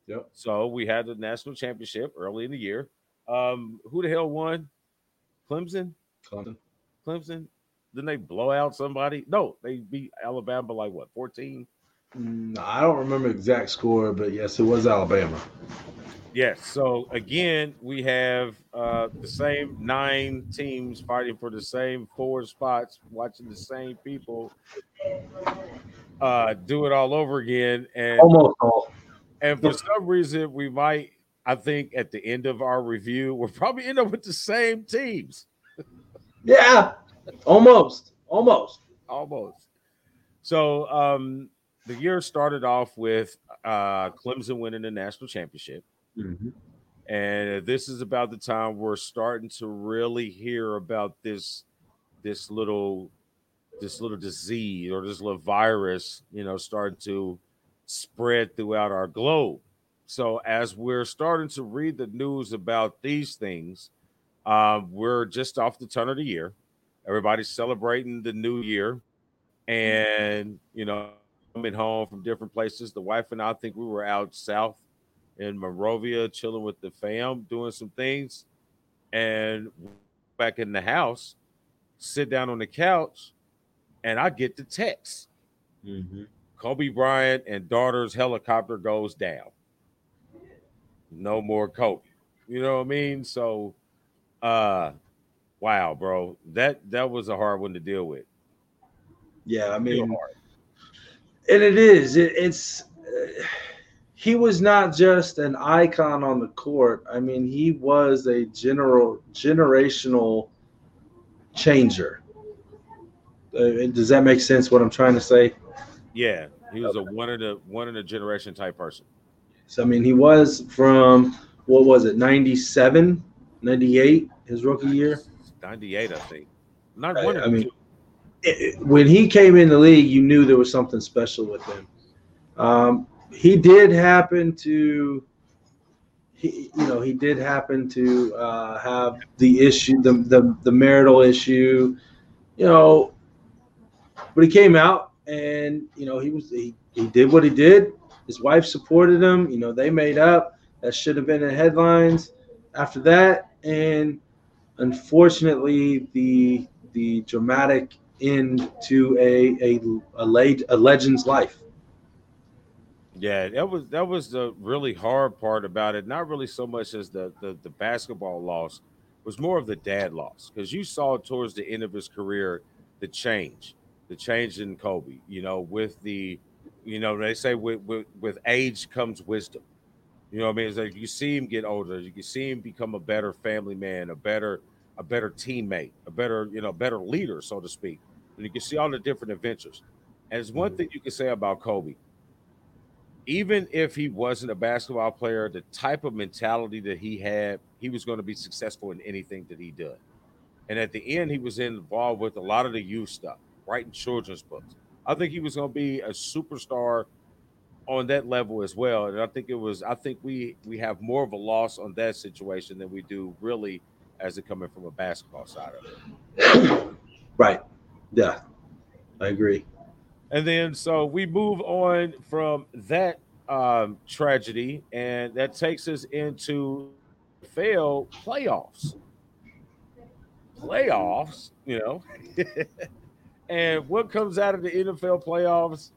Yep. So we had the national championship early in the year. Um, who the hell won? Clemson? Clemson. Clemson? Didn't they blow out somebody? No, they beat Alabama like, what, fourteen? No, I don't remember the exact score, but, yes, it was Alabama. Yes. So, again, we have uh, the same nine teams fighting for the same four spots, watching the same people uh, do it all over again. And, almost all. And for some reason, we might, I think, at the end of our review, we'll probably end up with the same teams. Yeah. Almost. Almost. Almost. So, um, the year started off with uh, Clemson winning the national championship. Mm-hmm. And this is about the time we're starting to really hear about this, this little, this little disease or this little virus, you know, starting to spread throughout our globe. So as we're starting to read the news about these things, uh, we're just off the turn of the year. Everybody's celebrating the new year, and you know, coming home from different places. The wife and I, I think we were out south in Monrovia, chilling with the fam, doing some things, and back in the house, sit down on the couch, and I get the text. Mm-hmm. Kobe Bryant and daughter's helicopter goes down. No more Kobe. You know what I mean? So, uh, wow, bro, that, that was a hard one to deal with. Yeah, I mean, and it is. It, it's uh, he was not just an icon on the court. I mean, he was a general generational changer. Uh, does that make sense? What I'm trying to say? Yeah, he was okay. a one in a one in a generation type person. So I mean, he was from what was it, ninety-seven, ninety-eight, his rookie year. ninety-eight, I think. Not I, one. I mean. It, when he came in the league, you knew there was something special with him. Um, he did happen to, he, you know, he did happen to uh, have the issue, the, the the marital issue, you know. But he came out, and you know, he was he, he did what he did. His wife supported him. You know, they made up. That should have been in headlines after that. And unfortunately, the the dramatic into a a a, leg, a legend's life. Yeah, that was that was the really hard part about it. Not really so much as the the, the basketball loss, it was more of the dad loss, because you saw towards the end of his career the change, the change in Kobe. You know, with the, you know, they say with with, with age comes wisdom. You know what I mean? It's like you see him get older, you can see him become a better family man, a better a better teammate, a better you know better leader, so to speak. And you can see all the different adventures. And it's one thing you can say about Kobe. Even if he wasn't a basketball player, the type of mentality that he had, he was going to be successful in anything that he did. And at the end, he was involved with a lot of the youth stuff, writing children's books. I think he was going to be a superstar on that level as well. And I think it was, I think we, we have more of a loss on that situation than we do really as it coming from a basketball side of it. Right. Yeah, I agree. And then so we move on from that um, tragedy, and that takes us into failed playoffs. Playoffs, you know. And what comes out of the N F L playoffs?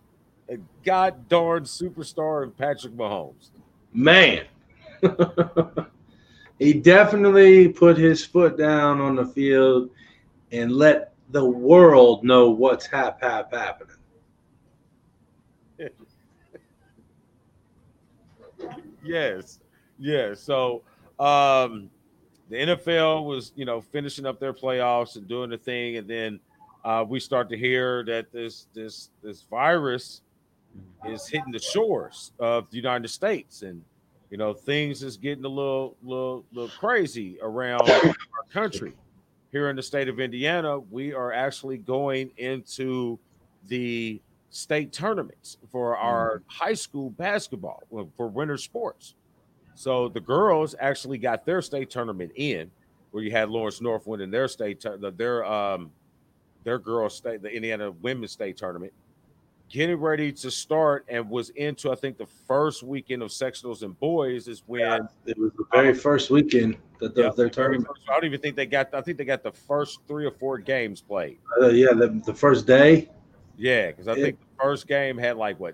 A god darn superstar in Patrick Mahomes. Man. He definitely put his foot down on the field and let the world know what's hap hap happening. Yes, yeah. So um, the N F L was, you know, finishing up their playoffs and doing the thing, and then uh, we start to hear that this this this virus is hitting the shores of the United States, and you know, things is getting a little little little crazy around our country. Here in the state of Indiana, we are actually going into the state tournaments for our mm-hmm. high school basketball, for winter sports. So the girls actually got their state tournament in, where you had Lawrence North winning their state, their um, their girls' state, the Indiana women's state tournament, getting ready to start, and was into I think the first weekend of sectionals and boys is when yeah, it was the very first weekend. That the, yeah, their tournament. First, I don't even think they got. I think they got the first three or four games played. Uh, yeah, the, the first day. Yeah, because I it, think the first game had like what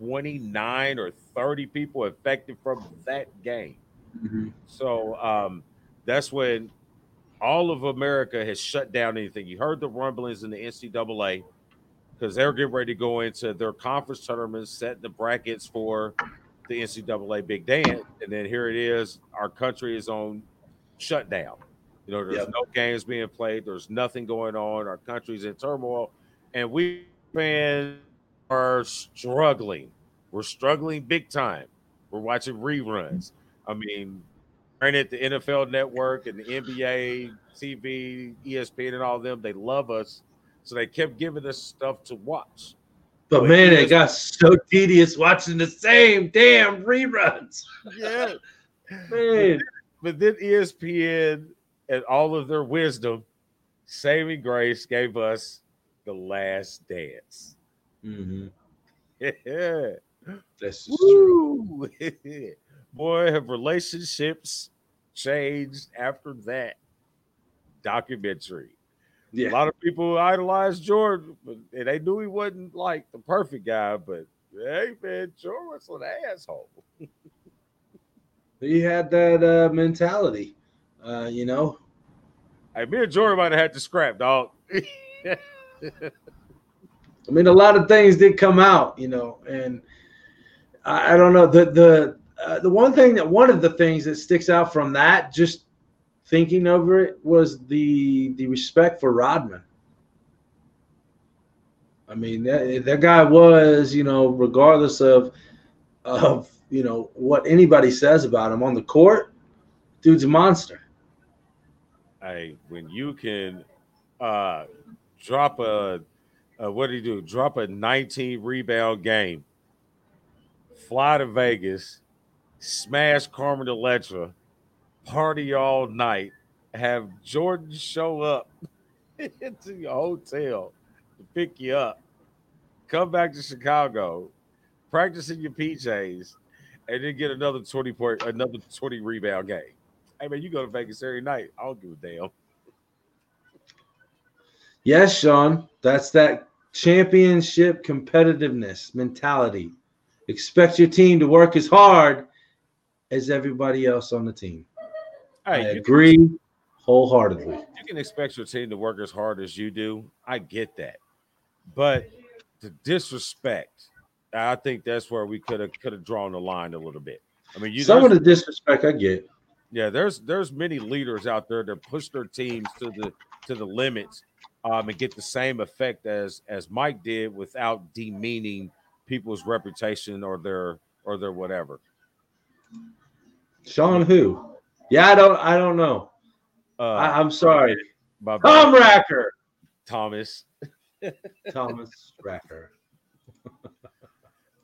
twenty-nine or thirty people affected from that game. Mm-hmm. So um, that's when all of America has shut down anything. You heard the rumblings in the N C double A because they're getting ready to go into their conference tournaments, set the brackets for the N C double A Big Dance, and then here it is. Our country is on shutdown. You know, there's yep. no games being played. There's nothing going on. Our country's in turmoil, and we fans are struggling. We're struggling big time. We're watching reruns. I mean, granted, the N F L Network and the N B A, T V, E S P N, and all of them, they love us. So they kept giving us stuff to watch. But, but man, it got so tedious watching the same damn reruns. Yeah. Man. But then E S P N and all of their wisdom, saving grace, gave us The Last Dance. Mm-hmm. Yeah. That's just Woo. True. Boy, have relationships changed after that documentary. Yeah. A lot of people idolized Jordan, but and they knew he wasn't like the perfect guy, but hey, man, Jordan was an asshole. He had that uh, mentality, uh, you know. Hey, me and Jordan might have had to scrap, dog. I mean, a lot of things did come out, you know, and I, I don't know. The the uh, the one thing that one of the things that sticks out from that, just thinking over it, was the the respect for Rodman. I mean, that that guy was, you know, regardless of of you know what anybody says about him on the court, dude's a monster. Hey, when you can uh, drop a, a what do you do? Drop a nineteen rebound game. Fly to Vegas, smash Carmen Electra, party all night, have Jordan show up to your hotel to pick you up, come back to Chicago, practice in your P Js, and then get another twenty point, another twenty rebound game. Hey man, you go to Vegas every night. I don't give a damn. Yes, Sean, that's that championship competitiveness mentality. Expect your team to work as hard as everybody else on the team. Hey, I agree can, wholeheartedly. You can expect your team to work as hard as you do. I get that. But the disrespect, I think that's where we could have could have drawn the line a little bit. I mean, you some of the disrespect I get. Yeah, there's there's many leaders out there that push their teams to the to the limits um, and get the same effect as as Mike did without demeaning people's reputation or their or their whatever. Sean, who? Yeah, I don't. I don't know. Uh, I, I'm sorry, Tom bad. Racker, Thomas, Thomas Racker.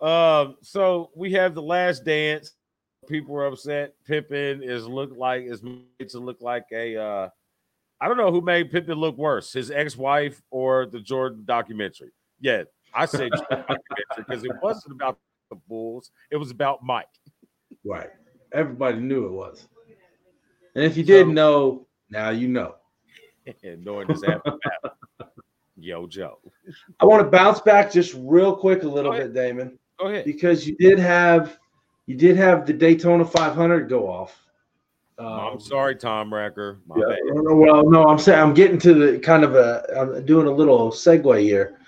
um. So we have The Last Dance. People are upset. Pippen is look like is made to look like a. Uh, I don't know who made Pippen look worse, his ex-wife or the Jordan documentary. Yeah, I said documentary because it wasn't about the Bulls. It was about Mike. Right. Everybody knew it was. And if you didn't so, know, now you know. And knowing this happened, yo, Joe. I want to bounce back just real quick a little bit, Damon. Go ahead. Because you did have you did have the Daytona five hundred go off. Um, I'm sorry, Tom Racker. My yeah, bad. Well, no, I'm saying I'm getting to the kind of a I'm doing a little segue here.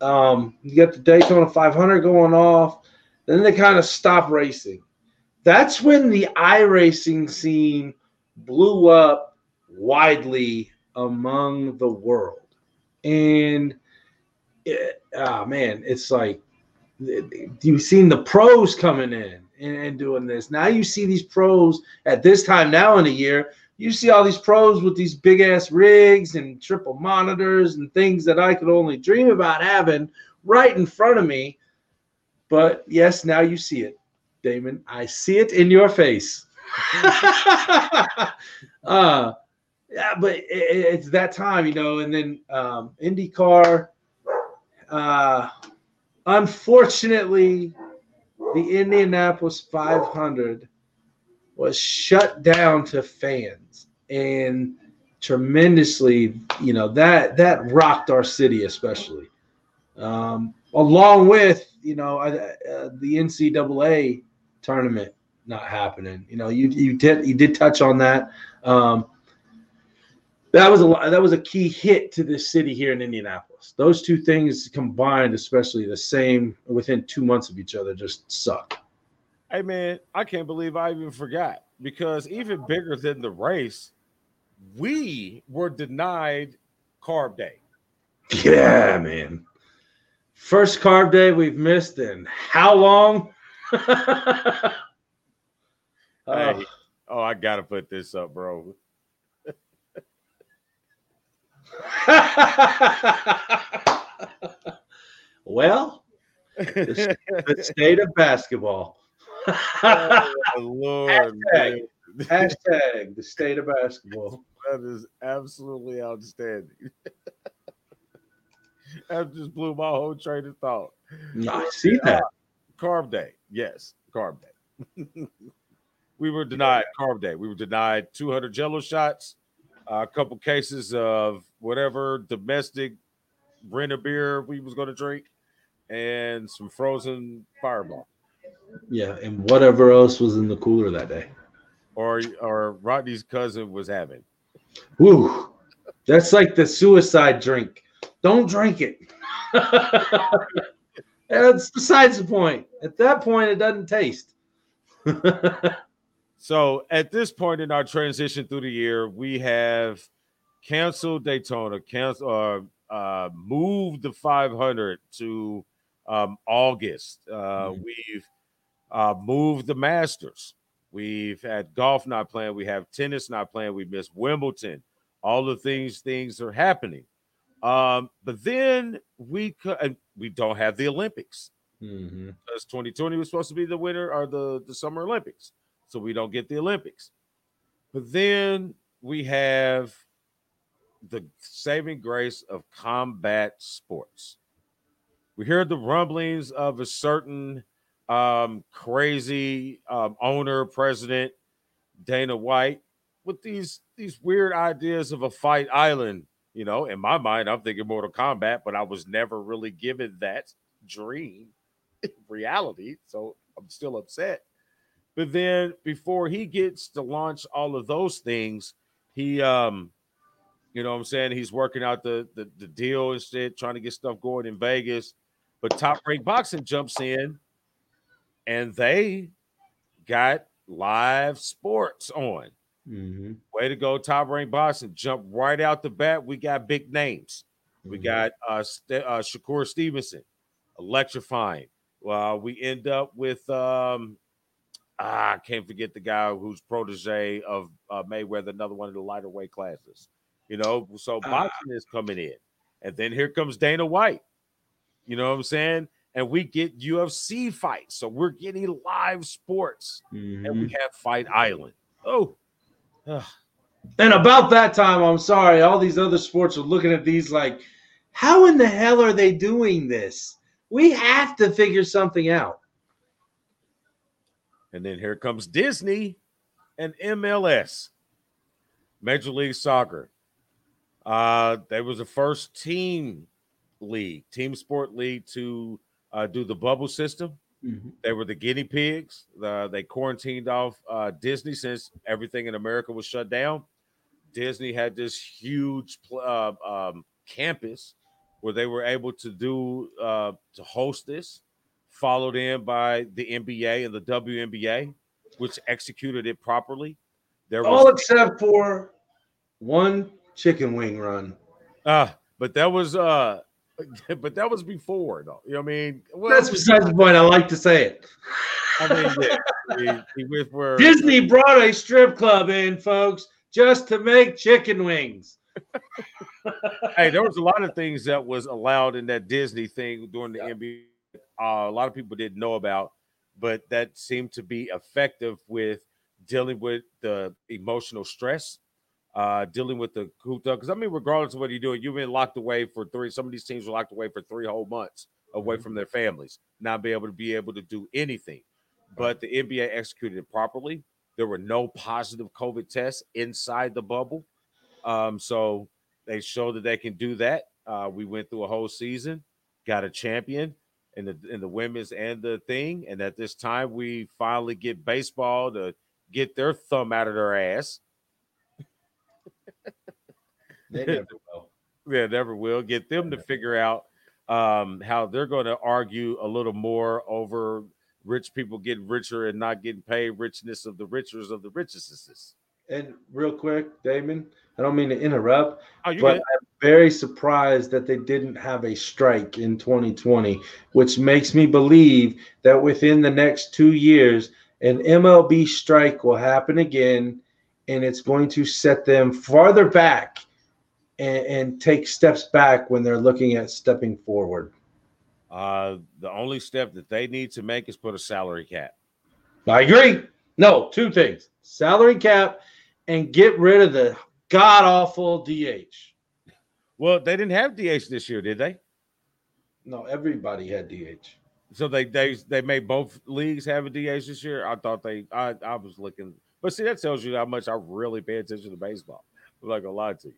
Um, you got the Daytona five hundred going off. Then they kind of stop racing. That's when the iRacing scene blew up widely among the world. And, it, oh, man, it's like you've seen the pros coming in and, and doing this. Now you see these pros at this time now in the year. You see all these pros with these big-ass rigs and triple monitors and things that I could only dream about having right in front of me. But, yes, now you see it. Damon, I see it in your face. uh, yeah, but it, it's that time, you know. And then um, IndyCar, uh, unfortunately, the Indianapolis five hundred was shut down to fans, and tremendously, you know, that that rocked our city, especially. Um, along with, you know, uh, uh, the N C double A. Tournament not happening. You know, you you did you did touch on that. Um, that was a that was a key hit to this city here in Indianapolis. Those two things combined, especially the same within two months of each other, just suck. Hey man, I can't believe I even forgot, because even bigger than the race, we were denied carb day. Yeah, man. First carb day we've missed in how long? uh, hey. Oh, I got to put this up, bro. Well, the, the state of basketball. Oh, Lord. Hashtag, man. Hashtag the state of basketball. That is absolutely outstanding. That just blew my whole train of thought. No, I see that. Uh, carb day. Yes, carb day. We were denied carb day. We were denied two hundred Jello shots, uh, a couple cases of whatever domestic Brenner beer we was going to drink, and some frozen Fireball. Yeah, and whatever else was in the cooler that day. Or, or Rodney's cousin was having. Woo, that's like the suicide drink. Don't drink it. That's besides the point. At that point, it doesn't taste. So at this point in our transition through the year, we have canceled Daytona, cancel, or uh, uh, moved the five hundred to um, August. Uh, mm-hmm. We've uh, moved the Masters. We've had golf not playing. We have tennis not playing. We missed Wimbledon. All the things, things are happening. Um, but then we co- we don't have the Olympics. Mm-hmm. Because twenty twenty was supposed to be the winter or the, the Summer Olympics. So we don't get the Olympics. But then we have the saving grace of combat sports. We heard the rumblings of a certain um, crazy um, owner, president, Dana White, with these, these weird ideas of a fight island. You know, in my mind, I'm thinking Mortal Kombat, but I was never really given that dream reality. So I'm still upset. But then before he gets to launch all of those things, he, um, you know what I'm saying, he's working out the, the, the deal instead, trying to get stuff going in Vegas. But Top Rank Boxing jumps in, and they got live sports on. Mm-hmm. Way to go, Top Rank Boxing. Jump right out the bat. We got big names. Mm-hmm. We got uh, St- uh, Shakur Stevenson, electrifying. Uh, we end up with... Um, Ah, I can't forget the guy who's protege of uh, Mayweather, another one of the lighter weight classes. You know, so boxing uh, is coming in. And then here comes Dana White. You know what I'm saying? And we get U F C fights. So we're getting live sports. Mm-hmm. And we have Fight Island. Oh. And about that time, I'm sorry, all these other sports are looking at these like, how in the hell are they doing this? We have to figure something out. And then here comes Disney and M L S, Major League Soccer. Uh, they was the first team league, team sport league to uh, do the bubble system. Mm-hmm. They were the guinea pigs. Uh, they quarantined off uh, Disney since everything in America was shut down. Disney had this huge uh, um, campus where they were able to do uh, to host this. Followed in by the N B A and the W N B A, which executed it properly. There was all except for one chicken wing run. Uh, but that was uh but that was before though. You know what I mean? Well, that's besides the point. I like to say it. I mean, yeah, I mean, he went for, Disney uh, brought a strip club in, folks, just to make chicken wings. Hey, there was a lot of things that was allowed in that Disney thing during the yeah. N B A. Uh, a lot of people didn't know about, but that seemed to be effective with dealing with the emotional stress, uh, dealing with the cooped up. Because, I mean, regardless of what you're doing, you've been locked away for three. Some of these teams were locked away for three whole months away from their families, not be able to be able to do anything. But the N B A executed it properly. There were no positive COVID tests inside the bubble. Um, so they showed that they can do that. Uh, we went through a whole season, got a champion. In the in the women's and the thing, and at this time we finally get baseball to get their thumb out of their ass. They never will. Yeah, never will. Get them to figure out um, how they're going to argue a little more over rich people getting richer and not getting paid. Richness of the richers of the richest. And real quick, Damon, I don't mean to interrupt, oh, but good. I'm very surprised that they didn't have a strike in twenty twenty, which makes me believe that within the next two years, an M L B strike will happen again, and it's going to set them farther back and, and take steps back when they're looking at stepping forward. Uh, the only step that they need to make is put a salary cap. I agree. No, two things. Salary cap and get rid of the god-awful D H. Well, they didn't have D H this year, did they? No, everybody had D H. So they they they made both leagues have a D H this year? I thought they – I I was looking – but see, that tells you how much I really pay attention to baseball. I'm not going to lie to you.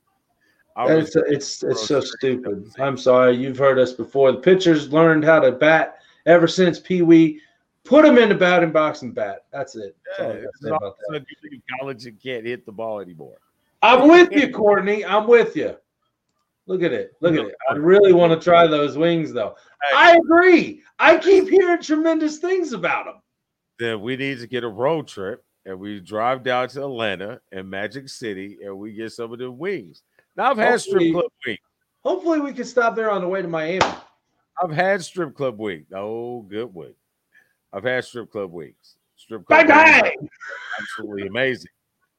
It's, it's, it's so stupid. I'm sorry. You've heard us before. The pitchers learned how to bat ever since Pee Wee. Put them in the batting box and bat. That's it. That's yeah, all all about that. You leave college and can't hit the ball anymore. I'm with you, Courtney. I'm with you. Look at it. Look at it. I really want to try those wings, though. I agree. I keep hearing tremendous things about them. Then we need to get a road trip, and we drive down to Atlanta and Magic City, and we get some of the wings. Now, I've had hopefully, strip club week. Hopefully, we can stop there on the way to Miami. I've had strip club week. Oh, good week. I've had strip club weeks. Strip club bye weeks bye. Absolutely amazing.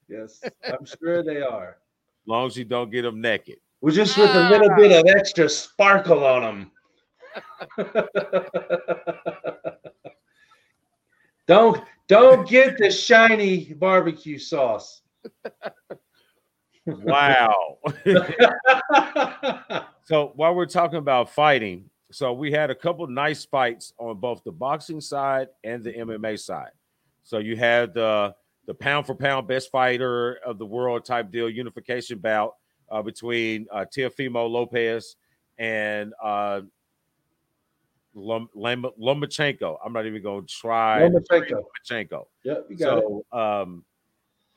Yes, I'm sure they are. As long as you don't get them naked. We're just with ah. a little bit of extra sparkle on them. don't, don't get the shiny barbecue sauce. Wow. So while we're talking about fighting, so we had a couple nice fights on both the boxing side and the M M A side. So you had the the pound for pound best fighter of the world type deal unification bout uh, between uh, Teofimo Lopez and uh, Lom- Lom- Lomachenko. I'm not even going to try Lomachenko. Lomachenko. Yep, you got so, it. Um,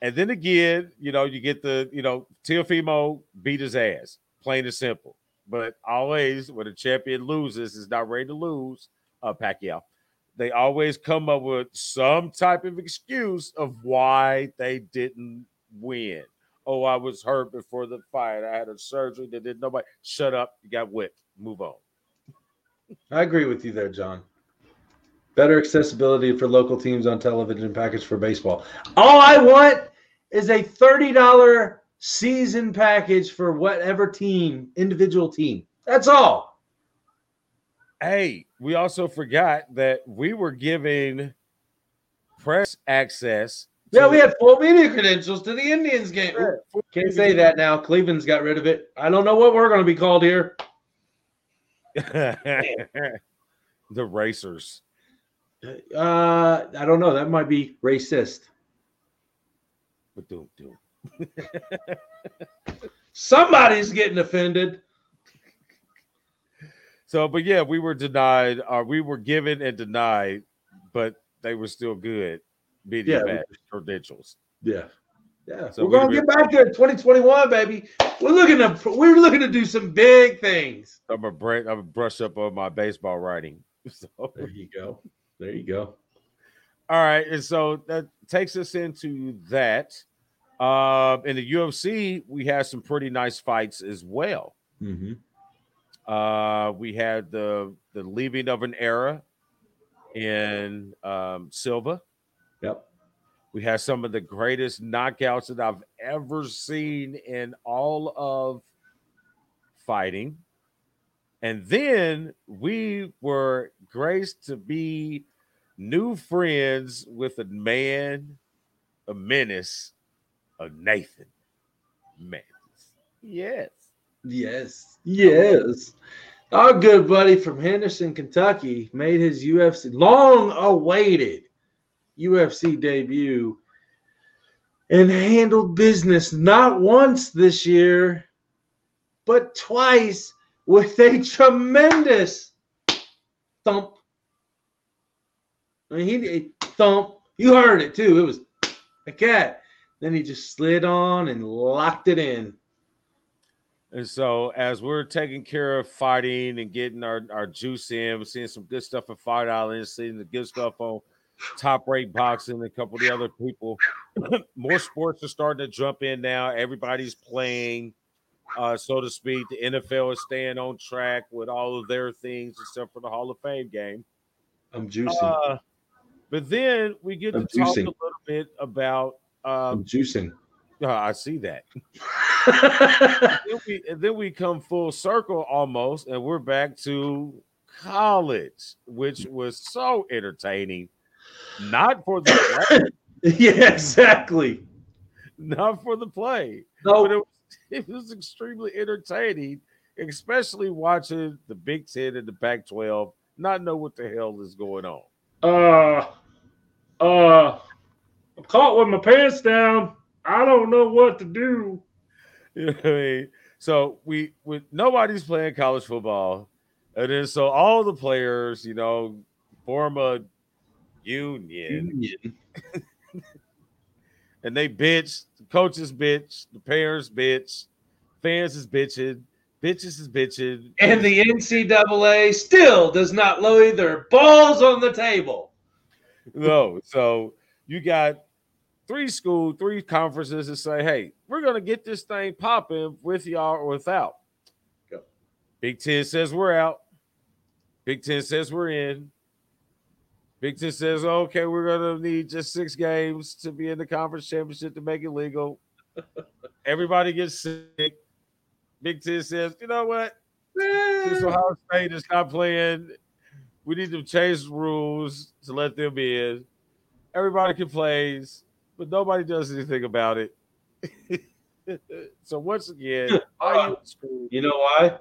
And then again, you know, you get the, you know, Teofimo beat his ass, plain and simple. But always when a champion loses, is not ready to lose, uh, Pacquiao, they always come up with some type of excuse of why they didn't win. Oh, I was hurt before the fight. I had a surgery that did nobody. Shut up. You got whipped. Move on. I agree with you there, John. Better accessibility for local teams on television package for baseball. All I want is a thirty dollars season package for whatever team, individual team. That's all. Hey, we also forgot that we were giving press access. Yeah, we had full media credentials to the Indians game. Ooh, can't say that now. Cleveland's got rid of it. I don't know what we're going to be called here. The Racers. Uh, I don't know. That might be racist. But don't do it. Somebody's getting offended. So, but yeah, we were denied. Uh, we were given and denied, but they were still good. Media yeah. credentials. Yeah, yeah. So we're gonna get back there in twenty twenty-one, baby. We're looking to. We're looking to do some big things. I'm a break. I'm a brush up on my baseball writing. So there you go. There you go. All right. And so that takes us into that. Uh, in the U F C, we had some pretty nice fights as well. Mm-hmm. Uh, we had the, the leaving of an era in um, Silva. Yep. We had some of the greatest knockouts that I've ever seen in all of fighting. And then we were graced to be new friends with a man, a menace, a Nathan Menace. Yes. Yes. Yes. Our good buddy from Henderson, Kentucky made his U F C, long-awaited U F C debut and handled business not once this year, but twice with a tremendous thump. I mean, he a thump. You heard it, too. It was like that. Then he just slid on and locked it in. And so as we're taking care of fighting and getting our, our juice in, we're seeing some good stuff at Fight Island, seeing the good stuff on top rate boxing, a couple of the other people. More sports are starting to jump in now. Everybody's playing, uh, so to speak. The N F L is staying on track with all of their things except for the Hall of Fame game. I'm juicing. Uh, but then we get I'm to juicing. talk a little bit about uh, I'm juicing. Uh, I see that. and, then we, and then we come full circle almost, and we're back to college, which was so entertaining. Not for the play. Yeah, exactly. Not for the play. No. But it, was, it was extremely entertaining, especially watching the Big Ten and the Pac twelve not know what the hell is going on. Uh, uh, I'm caught with my pants down. I don't know what to do. You know what I mean? So we, with nobody's playing college football, and then so all the players, you know, form a union, union. And they bitch. The coaches bitch. The parents bitch. Fans is bitching. Bitches is bitching. And the N C double A still does not lower their balls on the table. No, so you got three school, three conferences that say, hey, we're going to get this thing popping with y'all or without. Go. Big Ten says we're out. Big Ten says we're in. Big Ten says, okay, we're going to need just six games to be in the conference championship to make it legal. Everybody gets sick. Big Ten says, you know what? Since Ohio State is not playing, we need to change the rules to let them in. Everybody complains. But nobody does anything about it. So once again, uh, you know why?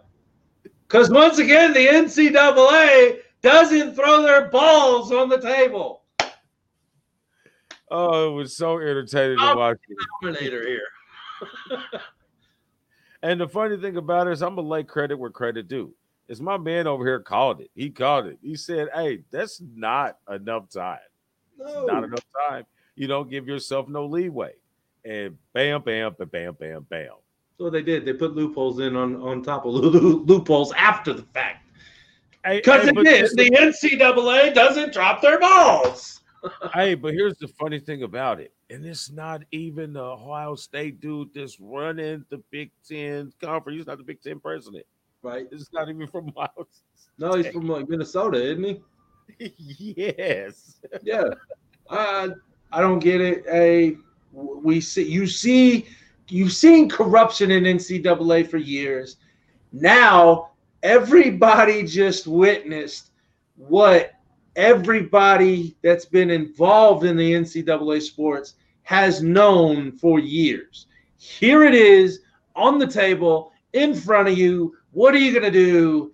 Because once again, the N C double A doesn't throw their balls on the table. Oh, it was so entertaining I'm to watch. The dominator here. And the funny thing about it is, I'm gonna lay credit where credit due. Is my man over here called it? He called it. He said, "Hey, that's not enough time. No. Not enough time." You don't give yourself no leeway. And bam, bam, bam, bam, bam, bam. So they did. They put loopholes in on, on top of loopholes after the fact. Because it is. The N C double A doesn't drop their balls. Hey, but here's the funny thing about it. And it's not even the Ohio State dude that's running the Big Ten conference. He's not the Big Ten president. Right. It's not even from Ohio State. No, he's from like Minnesota, isn't he? Yes. Yeah. Uh I don't get it. Hey, we see you see you've seen corruption in N C double A for years. Now everybody just witnessed what everybody that's been involved in the N C double A sports has known for years. Here it is on the table in front of you. What are you gonna do?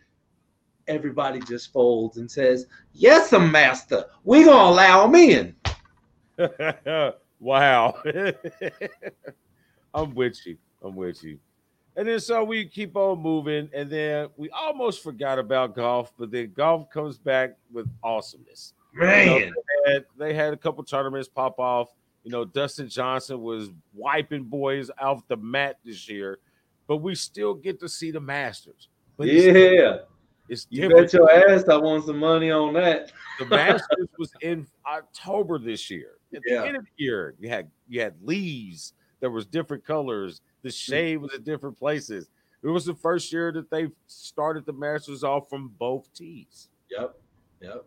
Everybody just folds and says, "Yes, I'm master. We're gonna allow them in." Wow. I'm with you. I'm with you. And then so we keep on moving, and then we almost forgot about golf, but then golf comes back with awesomeness. Man. You know, they, had, they had a couple tournaments pop off. You know, Dustin Johnson was wiping boys off the mat this year, but we still get to see the Masters. But yeah. It's- It's you bet your ass I want some money on that. The Masters was in October this year. At yeah. the end of the year, you had you had leaves that was different colors. The shade was at different places. It was the first year that they started the Masters off from both tees. Yep, yep.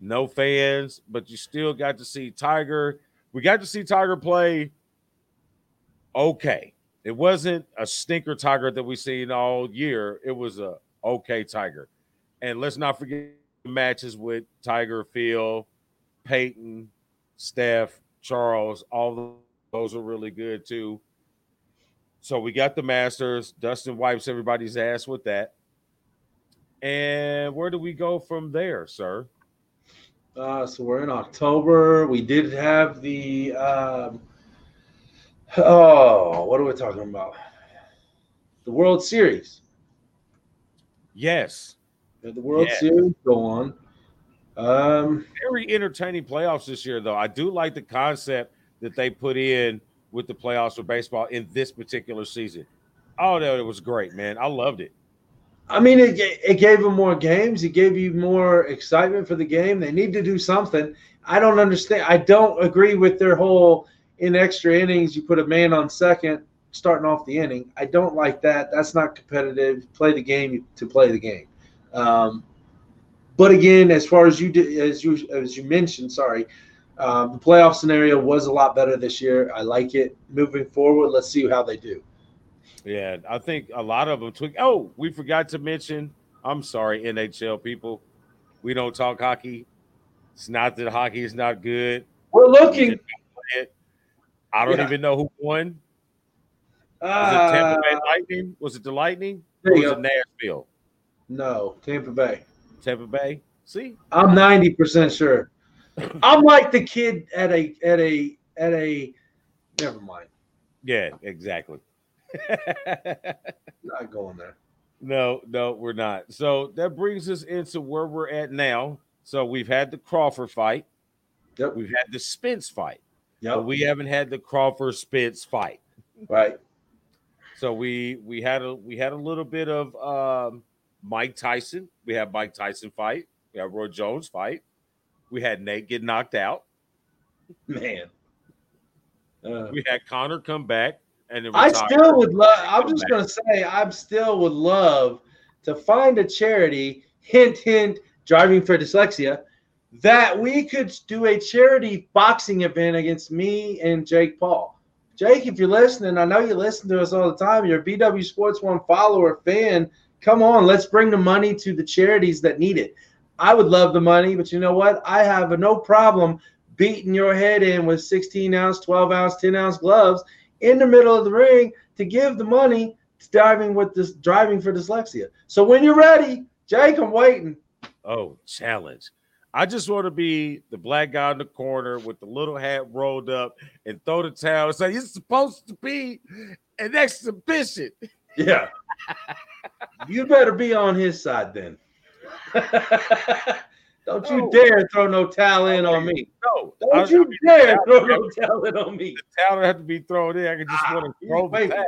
No fans, but you still got to see Tiger. We got to see Tiger play okay. It wasn't a stinker Tiger that we've seen all year. It was a okay Tiger. And let's not forget the matches with Tiger, Phil, Peyton, Steph, Charles. All those are really good, too. So we got the Masters. Dustin wipes everybody's ass with that. And where do we go from there, sir? Uh, so we're in October. We did have the um, – oh, what are we talking about? The World Series. Yes. The World yes. Series go on. Um, Very entertaining playoffs this year, though. I do like the concept that they put in with the playoffs for baseball in this particular season. Oh, no, it was great, man. I loved it. I mean, it, it gave them more games. It gave you more excitement for the game. They need to do something. I don't understand. I don't agree with their whole in extra innings, you put a man on second starting off the inning. I don't like that. That's not competitive. Play the game to play the game. Um, but again, as far as you did, as you as you mentioned, sorry, uh, the playoff scenario was a lot better this year. I like it. Moving forward, let's see how they do. Yeah, I think a lot of them took. Oh, we forgot to mention. I'm sorry, N H L people. We don't talk hockey. It's not that hockey is not good. We're looking. I don't yeah. even know who won. Was uh, it Tampa Bay Lightning? Was it the Lightning? Or was go. it Nashville? No, Tampa Bay. Tampa Bay. See, I'm ninety percent sure. I'm like the kid at a at a at a. Never mind. Yeah, exactly. Not going there. No, no, we're not. So that brings us into where we're at now. So we've had the Crawford fight. Yep. We've had the Spence fight. Yep. But we haven't had the Crawford Spence fight. Right. So we we had a we had a little bit of um, Mike Tyson. We had Mike Tyson fight. We had Roy Jones fight. We had Nate get knocked out. Man. Uh, we had Connor come back. And I still would love, I'm just going to say, I still would love to find a charity, hint, hint, driving for dyslexia, that we could do a charity boxing event against me and Jake Paul. Jake, if you're listening, I know you listen to us all the time. You're a B W Sports One follower, fan. Come on, let's bring the money to the charities that need it. I would love the money, but you know what? I have a no problem beating your head in with sixteen ounce, twelve ounce, ten ounce gloves in the middle of the ring to give the money to driving with this driving for dyslexia. So when you're ready, Jake, I'm waiting. Oh, challenge. I just want to be the black guy in the corner with the little hat rolled up and throw the towel and say, it's supposed to be an exhibition. Yeah. You better be on his side then. Don't you oh, dare throw no towel in on me. No. Don't I, you I, dare I, throw I, no towel in on me. The towel don't have to be thrown in. I can just ah, want to throw the towel.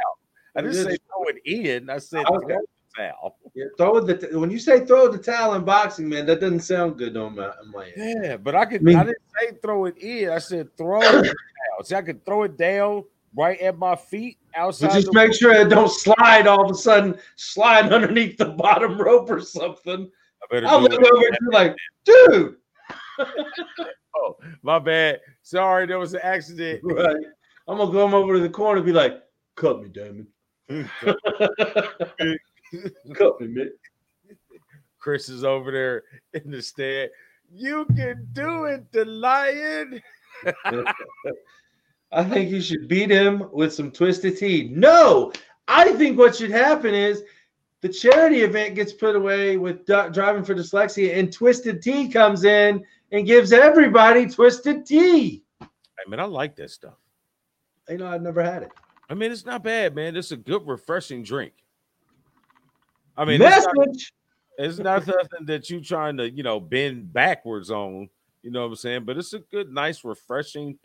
I didn't say throw it in. I said okay. throw the towel. Yeah, throw the, when you say throw the towel in boxing, man, that doesn't sound good on my, my end. Yeah, but I, could, I, mean, I didn't say throw it in. I said throw the towel. See, I could throw it down right at my feet outside. But just make room. sure it don't slide all of a sudden, slide underneath the bottom rope or something. I look over and you're like, dude. Oh, my bad. Sorry, there was an accident. Right. I'm going to go over to the corner and be like, cut me, Damon. Cut me, Mick. Chris is over there in the stand. You can do it, the lion. I think you should beat him with some twisted tea. No, I think what should happen is the charity event gets put away with du- driving for dyslexia, and Twisted Tea comes in and gives everybody Twisted Tea. I mean, I like that stuff. You know, I've never had it. I mean, it's not bad, man. It's a good, refreshing drink. I mean, Message. It's not, it's not something that you're trying to, you know, bend backwards on. You know what I'm saying? But it's a good, nice, refreshing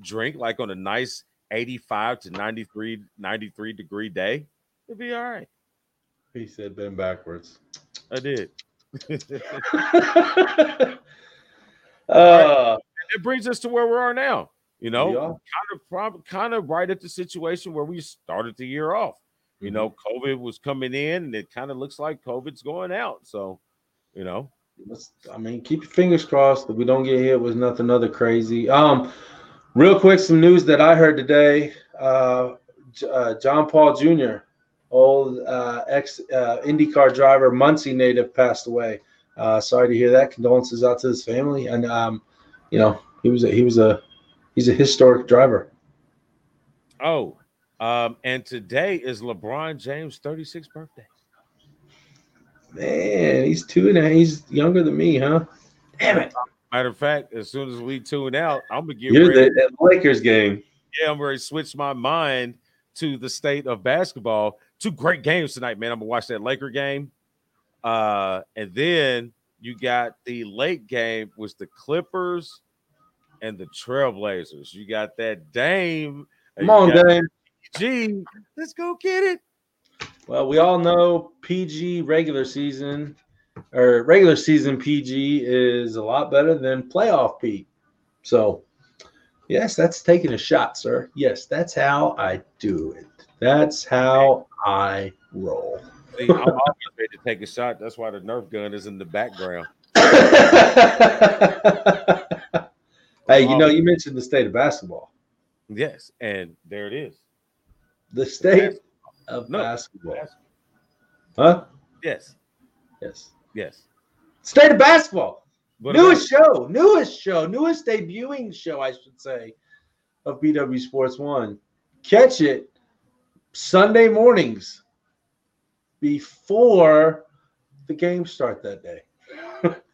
drink, like on a nice eighty-five to ninety-three degree day. It'd be all right. He said, "Bend backwards." I did. uh, right. It brings us to where we are now. You know, yeah. kind of, prob- kind of right at the situation where we started the year off. You mm-hmm. know, COVID was coming in, and it kind of looks like COVID's going out. So, you know, I mean, keep your fingers crossed that we don't get hit with nothing other crazy. Um, real quick, some news that I heard today: uh, uh John Paul Junior Old uh, ex uh, IndyCar driver, Muncie native, passed away. Uh, sorry to hear that. Condolences out to his family. And um, you know, he was a, he was a he's a historic driver. Oh, um, and today is LeBron James' thirty-sixth birthday. Man, he's two and a, he's younger than me, huh? Damn it! Matter of fact, as soon as we tune out, I'm gonna get You're ready. The, the Lakers game. Yeah, I'm gonna switch my mind to the state of basketball. Two great games tonight, man. I'm going to watch that Laker game. Uh, and then you got the late game was the Clippers and the Trailblazers. You got that Dame. Come on, Dame. P G. Let's go get it. Well, we all know P G regular season or regular season P G is a lot better than playoff P. So, yes, that's taking a shot, sir. Yes, that's how I do it. That's how I roll. See, I'm always ready to take a shot. That's why the Nerf gun is in the background. Hey, you know, you mentioned the state of basketball. Yes, and there it is. The state the of no, basketball. basketball. Huh? Yes. Yes. Yes. State of basketball. What newest show, newest show, newest debuting show, I should say, of B W Sports One. Catch it Sunday mornings before the games start that day.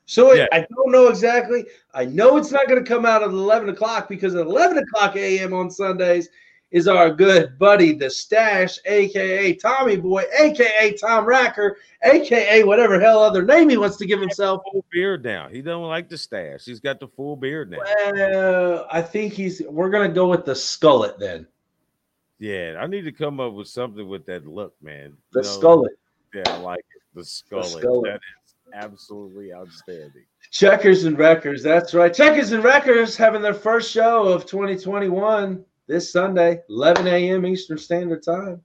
So yeah. it, I don't know exactly. I know it's not going to come out at eleven o'clock because at eleven o'clock a.m. on Sundays is our good buddy, The Stash, a k a. Tommy Boy, a k a. Tom Racker, a k a whatever hell other name he wants to give himself. Full beard now. He don't like the stash. He's got the full beard now. Well, I think he's – we're going to go with the skullet then. Yeah, I need to come up with something with that look, man. The you know, skullet. Yeah, I like it. The skullet. The skullet. That is absolutely outstanding. Checkers and Wreckers. That's right. Checkers and Wreckers having their first show of twenty twenty-one. This Sunday, eleven a.m. Eastern Standard Time,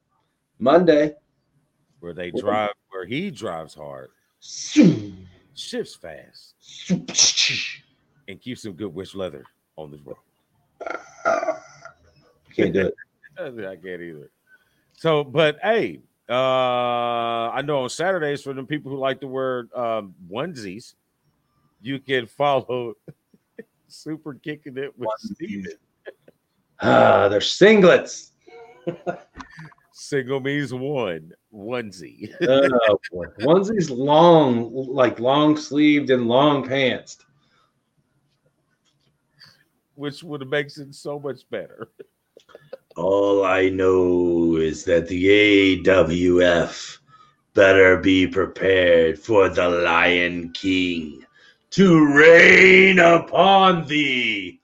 Monday. Where they drive, where he drives hard, shifts fast, and keeps some good witch leather on the road. Uh, can't do it. I can't either. So, but hey, uh, I know on Saturdays for the people who like to wear um, onesies, you can follow Super Kicking It with Steven. Ah, they're singlets. Single means one onesie. Oh, boy. Onesie's long, like long sleeved and long pantsed, which would makes it so much better. All I know is that the A W F better be prepared for the Lion King to rain upon thee.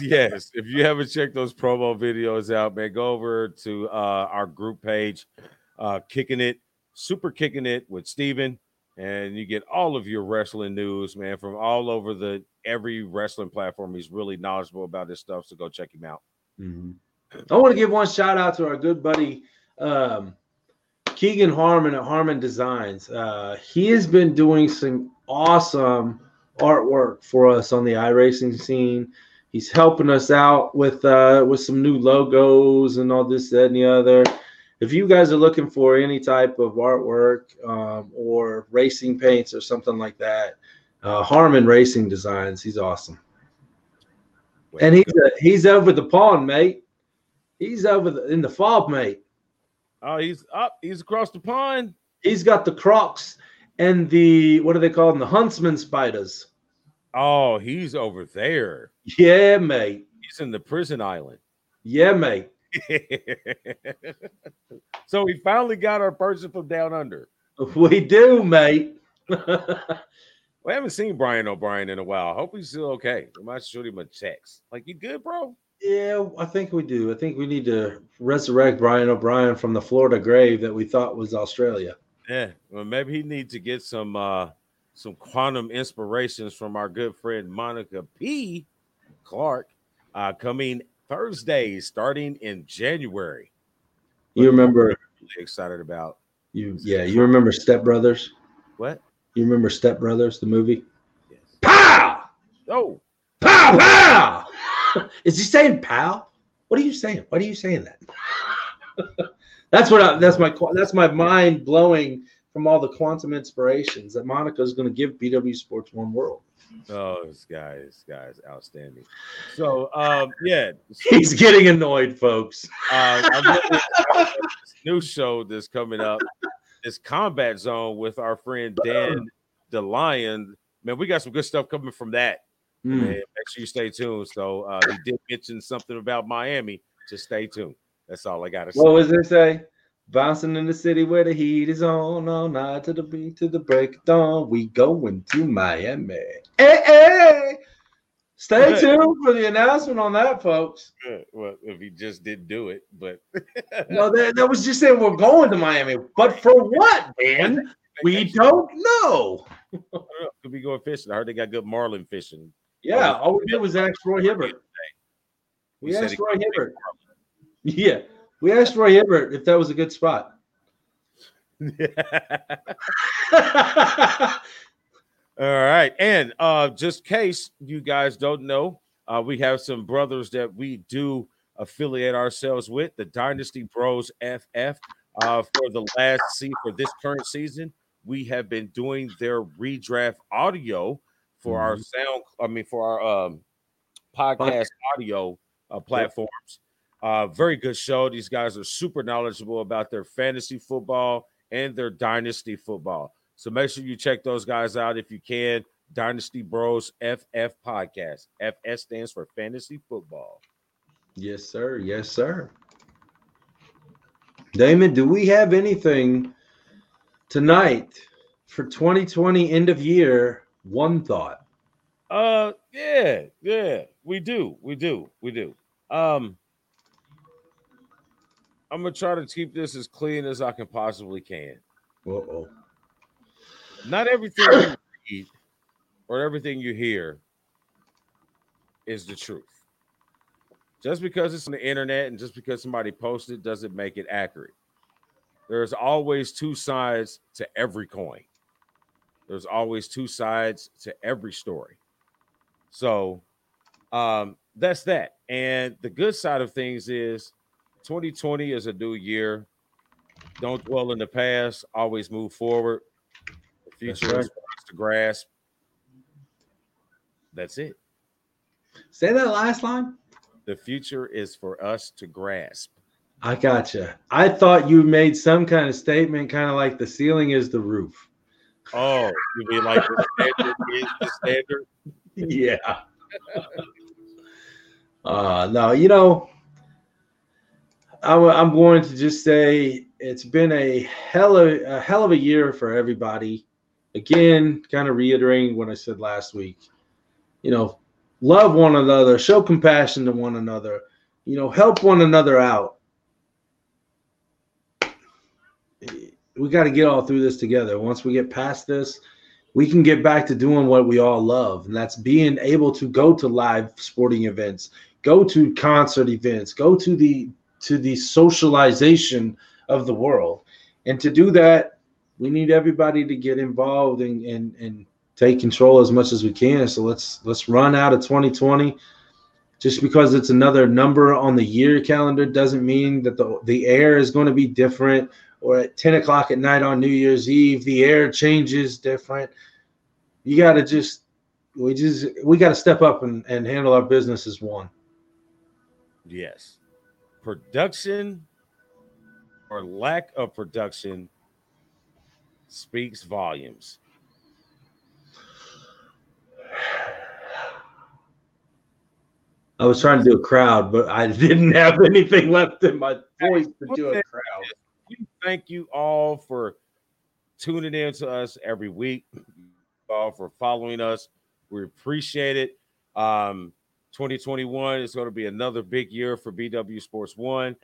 Yes, if you haven't checked those promo videos out, man, go over to uh, our group page, uh, Kicking It, Super Kicking It with Steven, and you get all of your wrestling news, man, from all over the every wrestling platform. He's really knowledgeable about this stuff, so go check him out. Mm-hmm. I want to give one shout out to our good buddy um, Keegan Harmon at Harmon Designs. Uh, he has been doing some awesome artwork for us on the iRacing scene. He's helping us out with uh, with some new logos and all this, that, and the other. If you guys are looking for any type of artwork um, or racing paints or something like that, uh, Harmon Racing Designs, he's awesome. And he's uh, he's over the pond, mate. He's over the, in the fob, mate. Oh, he's up. He's across the pond. He's got the crocs and the, what do they call them, the huntsman spiders. Oh, he's over there. Yeah, mate. He's in the prison island. Yeah, mate. So we finally got our person from down under. We do, mate. We haven't seen Brian O'Brien in a while. I hope he's still okay. We might shoot him a text. Like, you good, bro? Yeah, I think we do. I think we need to resurrect Brian O'Brien from the Florida grave that we thought was Australia. Yeah, well, maybe he needs to get some uh, – some quantum inspirations from our good friend Monica P. Clark uh, coming Thursdays starting in January. You remember? I'm really excited about you. Yeah, you remember Step Brothers? What? You remember Step Brothers, the movie? Yes. Pow! Oh, pow! Pow! Is he saying pow? What are you saying? Why are you saying that? That's what. I, that's my. That's my mind blowing. From all the quantum inspirations that Monica is going to give B W Sports One World. Oh, this guy, this guy is outstanding. So, um, yeah. He's getting annoyed, folks. Uh, I'm looking at this new show that's coming up, this Combat Zone with our friend Dan DeLion. Man, we got some good stuff coming from that. Mm. Man, make sure you stay tuned. So uh, he did mention something about Miami. Just stay tuned. That's all I got to say. What was it say? Bouncing in the city where the heat is on all night to the beat to the break of dawn. We going to Miami. Hey, hey. Stay Good. tuned for the announcement on that, folks. Good. Well, if he just didn't do it, but no, that, that was just saying we're going to Miami. But for what, man? We don't know. Could be going fishing. I heard they got good marlin fishing. Yeah, uh, all we did was ask Roy Hibbert. We asked Roy Hibbert. Yeah, we asked Roy Hibbert if that was a good spot. All right, and uh, just in case you guys don't know, uh, we have some brothers that we do affiliate ourselves with, the Dynasty Bros F F. Uh, for the last season, for this current season, we have been doing their redraft audio for mm-hmm. our sound. I mean, for our um, podcast audio uh, platforms. Uh, very good show. These guys are super knowledgeable about their fantasy football and their dynasty football. So make sure you check those guys out if you can. Dynasty Bros F F Podcast. F F stands for fantasy football. Yes, sir. Yes, sir. Damon, do we have anything tonight for twenty twenty end of year? One thought. Uh, yeah, yeah, we do, we do, we do. Um, I'm gonna try to keep this as clean as I can possibly can. Uh-oh. Not everything you read or everything you hear is the truth. Just because it's on the internet and just because somebody posted doesn't make it accurate. There's always two sides to every coin. There's always two sides to every story. So um, that's that. And the good side of things is twenty twenty is a new year. Don't dwell in the past. Always move forward. The future is for us to grasp. That's it. Say that last line. The future is for us to grasp. I gotcha. I thought you made some kind of statement, kind of like the ceiling is the roof. Oh, you mean like the standard is the standard? Yeah. Uh, no, you know, I, I'm going to just say it's been a hell of a hell of a year for everybody. Again, kind of reiterating what I said last week. You know, love one another, show compassion to one another, you know, help one another out. We got to get all through this together. Once we get past this, we can get back to doing what we all love, and that's being able to go to live sporting events, go to concert events, go to the to the socialization of the world. And to do that, we need everybody to get involved and and and take control as much as we can. So let's let's run out of twenty twenty. Just because it's another number on the year calendar doesn't mean that the, the air is going to be different, or at ten o'clock at night on New Year's Eve, the air changes different. You got to just – we just we got to step up and, and handle our business as one. Yes. Production or lack of production speaks volumes. I was trying to do a crowd, but I didn't have anything left in my voice to do a crowd. We thank you all for tuning in to us every week, all for following us. We appreciate it. Um, twenty twenty-one is going to be another big year for B W Sports One,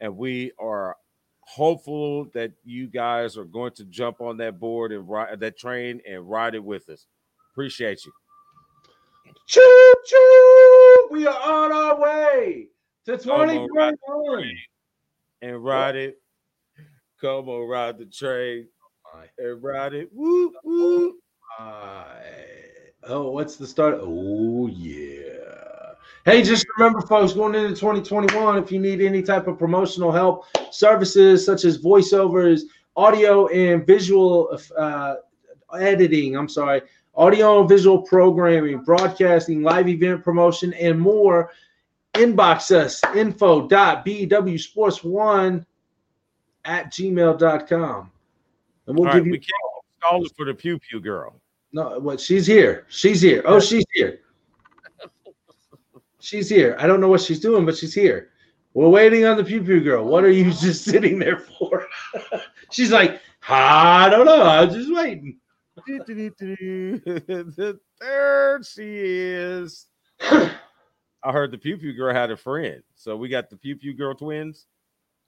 and we are hopeful that you guys are going to jump on that board and ride that train and ride it with us. Appreciate you. Choo choo! We are on our way to twenty twenty-one. And ride it. Come on, ride the train. And ride it. Woo woo. Uh, oh, what's the start? Oh yeah. Hey, just remember, folks, going into twenty twenty-one, if you need any type of promotional help, services such as voiceovers, audio and visual uh, editing. I'm sorry. Audio and visual programming, broadcasting, live event promotion, and more. Inbox us, info dot b w sports one at gmail dot com. And we'll all give right, you we can't call it for the Pew Pew girl. No, well, she's here. She's here. Oh, she's here. She's here. I don't know what she's doing, but she's here. We're waiting on the Pew Pew girl. What are you just sitting there for? She's like, I don't know. I was just waiting. There she is. I heard the Pew Pew girl had a friend, so we got the Pew Pew girl twins.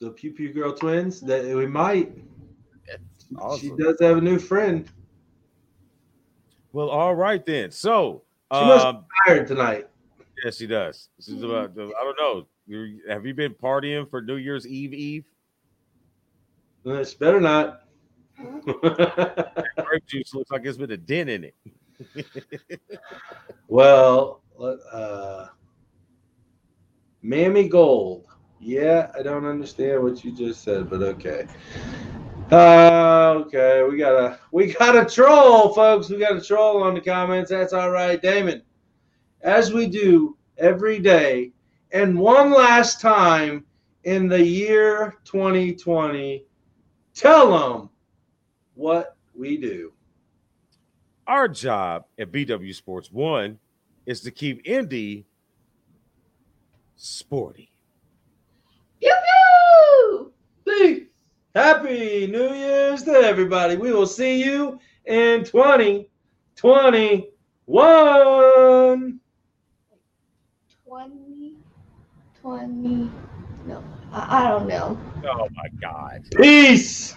The Pew Pew girl twins that we might. Awesome. She does have a new friend. Well, all right then. So She must um, be tired tonight. Yes, she does. She's about to, I don't know. You're, have you been partying for New Year's Eve Eve? It's better not. Grape juice looks like it's with a dent in it. Well, uh, Mammy Gold. Yeah, I don't understand what you just said, but okay. Uh, okay, we got a we got a troll, folks. We got a troll on the comments. That's all right, Damon. As we do every day, and one last time in the year twenty twenty, tell them what we do. Our job at B W Sports One is to keep Indy sporty. Yoo-hoo! Happy New Year's to everybody. We will see you in twenty twenty-one. twenty twenty. No, I, I don't know. Oh, my God. Peace.